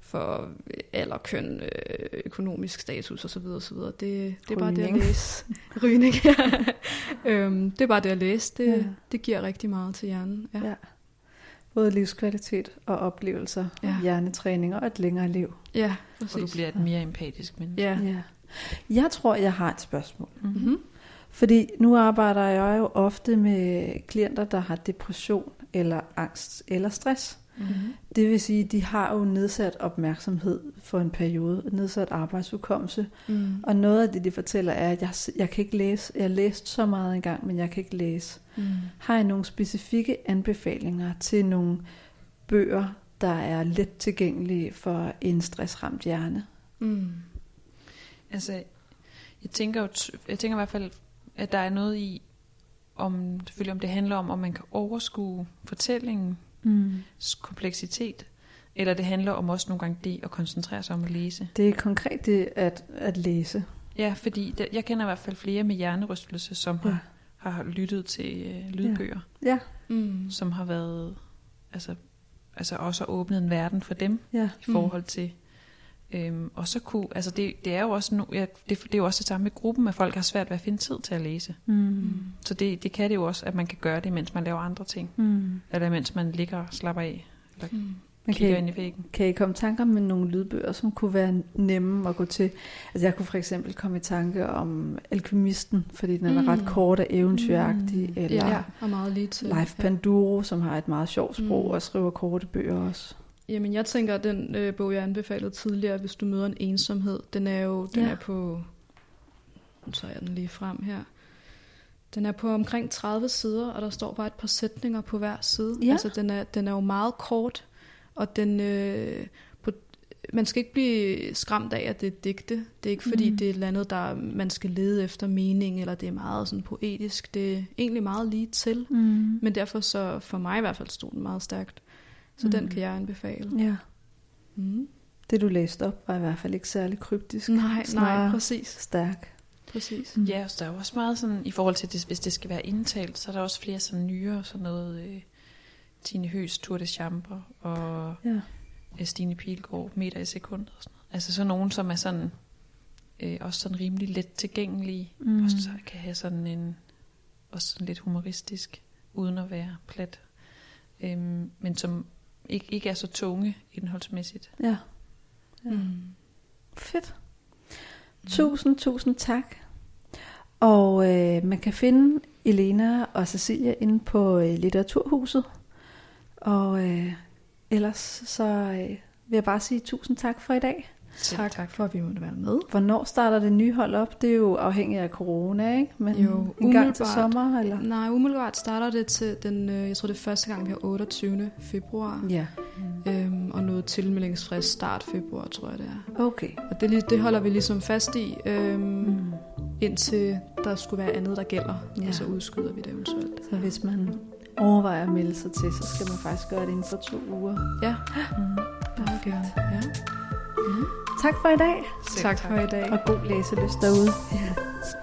for alder, køn, økonomisk status osv. osv. Det er bare det at læse. Rygning. Det er bare det at læse. Det giver rigtig meget til hjernen. Ja. Ja. Både livskvalitet og oplevelser, hjernetræning og et længere liv. Ja, præcis. Og du bliver et mere empatisk menneske. Ja. Ja. Jeg tror, jeg har et spørgsmål. Fordi nu arbejder jeg jo ofte med klienter, der har depression eller angst eller stress. Det vil sige, at de har jo nedsat opmærksomhed for en periode, nedsat arbejdsudkommelse, og noget af det, de fortæller, er, at jeg kan ikke læse. Jeg læste så meget engang, men jeg kan ikke læse. Har I nogle specifikke anbefalinger til nogle bøger, der er let tilgængelige for en stressramt hjerne? Altså, jeg tænker i hvert fald, at der er noget i, selvfølgelig om det handler om man kan overskue fortællingen, kompleksitet, eller det handler om også nogle gange det at koncentrere sig om at læse. Det er konkret det at læse. Ja, fordi jeg kender i hvert fald flere med hjernerystelse, som har lyttet til lydbøger, som har været altså også åbnet en verden for dem i forhold til og så kunne altså det er jo også nu, det er jo også det samme med gruppen, at folk har svært ved at finde tid til at læse. Så det kan det jo også, at man kan gøre det, mens man laver andre ting, eller mens man ligger og slapper af, eller kigger ind i væggen. Kan I komme i tanker med nogle lydbøger, som kunne være nemme at gå til? Altså jeg kunne for eksempel komme i tanke om Alkymisten, fordi den er ret kort og eventyragtig, eller og meget lige til. Leif Panduro, som har et meget sjovt sprog og skriver korte bøger også. Jamen, jeg tænker, at den bog, jeg anbefalede tidligere, Hvis du møder en ensomhed, den er jo den er på... Nu tager jeg den lige frem her. Den er på omkring 30 sider, og der står bare et par sætninger på hver side. Ja. Altså den er jo meget kort, og man skal ikke blive skræmt af, at det er digte. Det er ikke fordi, det er et eller andet, der man skal lede efter mening, eller det er meget sådan poetisk. Det er egentlig meget lige til. Mm. Men derfor så, for mig i hvert fald, stod den meget stærkt. Så den kan jeg anbefale. Ja. Mm. Det du læste op var i hvert fald ikke særlig kryptisk. Nej, præcis. Stærk. Præcis. Mm. Ja, og der er også meget sådan, i forhold til, det, hvis det skal være indtalt, så er der også flere sådan nyere, sådan noget Tine Høs, Tour de Chambre, og... Ja. Stine Pielgaard, meter i sekund og sådan noget. Altså så nogen, som er sådan også sådan rimelig let tilgængelige, og så kan have sådan en også sådan lidt humoristisk, uden at være plat, men som ikke er så tunge indholdsmæssigt. Ja. Fedt. Tusind tak. Og man kan finde Elena og Cecilia inde på Litteraturhuset, og ellers så vil jeg bare sige tusind tak for i dag. Tak for, at vi måtte være med. Hvornår starter det nye hold op? Det er jo afhængigt af corona, ikke? Men jo, en gang til sommer, eller? Nej, umiddelbart starter det til den, jeg tror det er første gang, vi har 28. februar. Ja. Og noget tilmeldingsfrist start februar, tror jeg det er. Okay. Og det holder vi ligesom fast i, indtil der skulle være andet, der gælder. Ja. Og så udskyder vi det eventuelt. Så hvis man... overvejer at melde sig til, så skal man faktisk gøre det inden for 2 uger. Ja. Perfekt. Ja. Tak for i dag. Tak for i dag. Og god læselyst derude. Ja.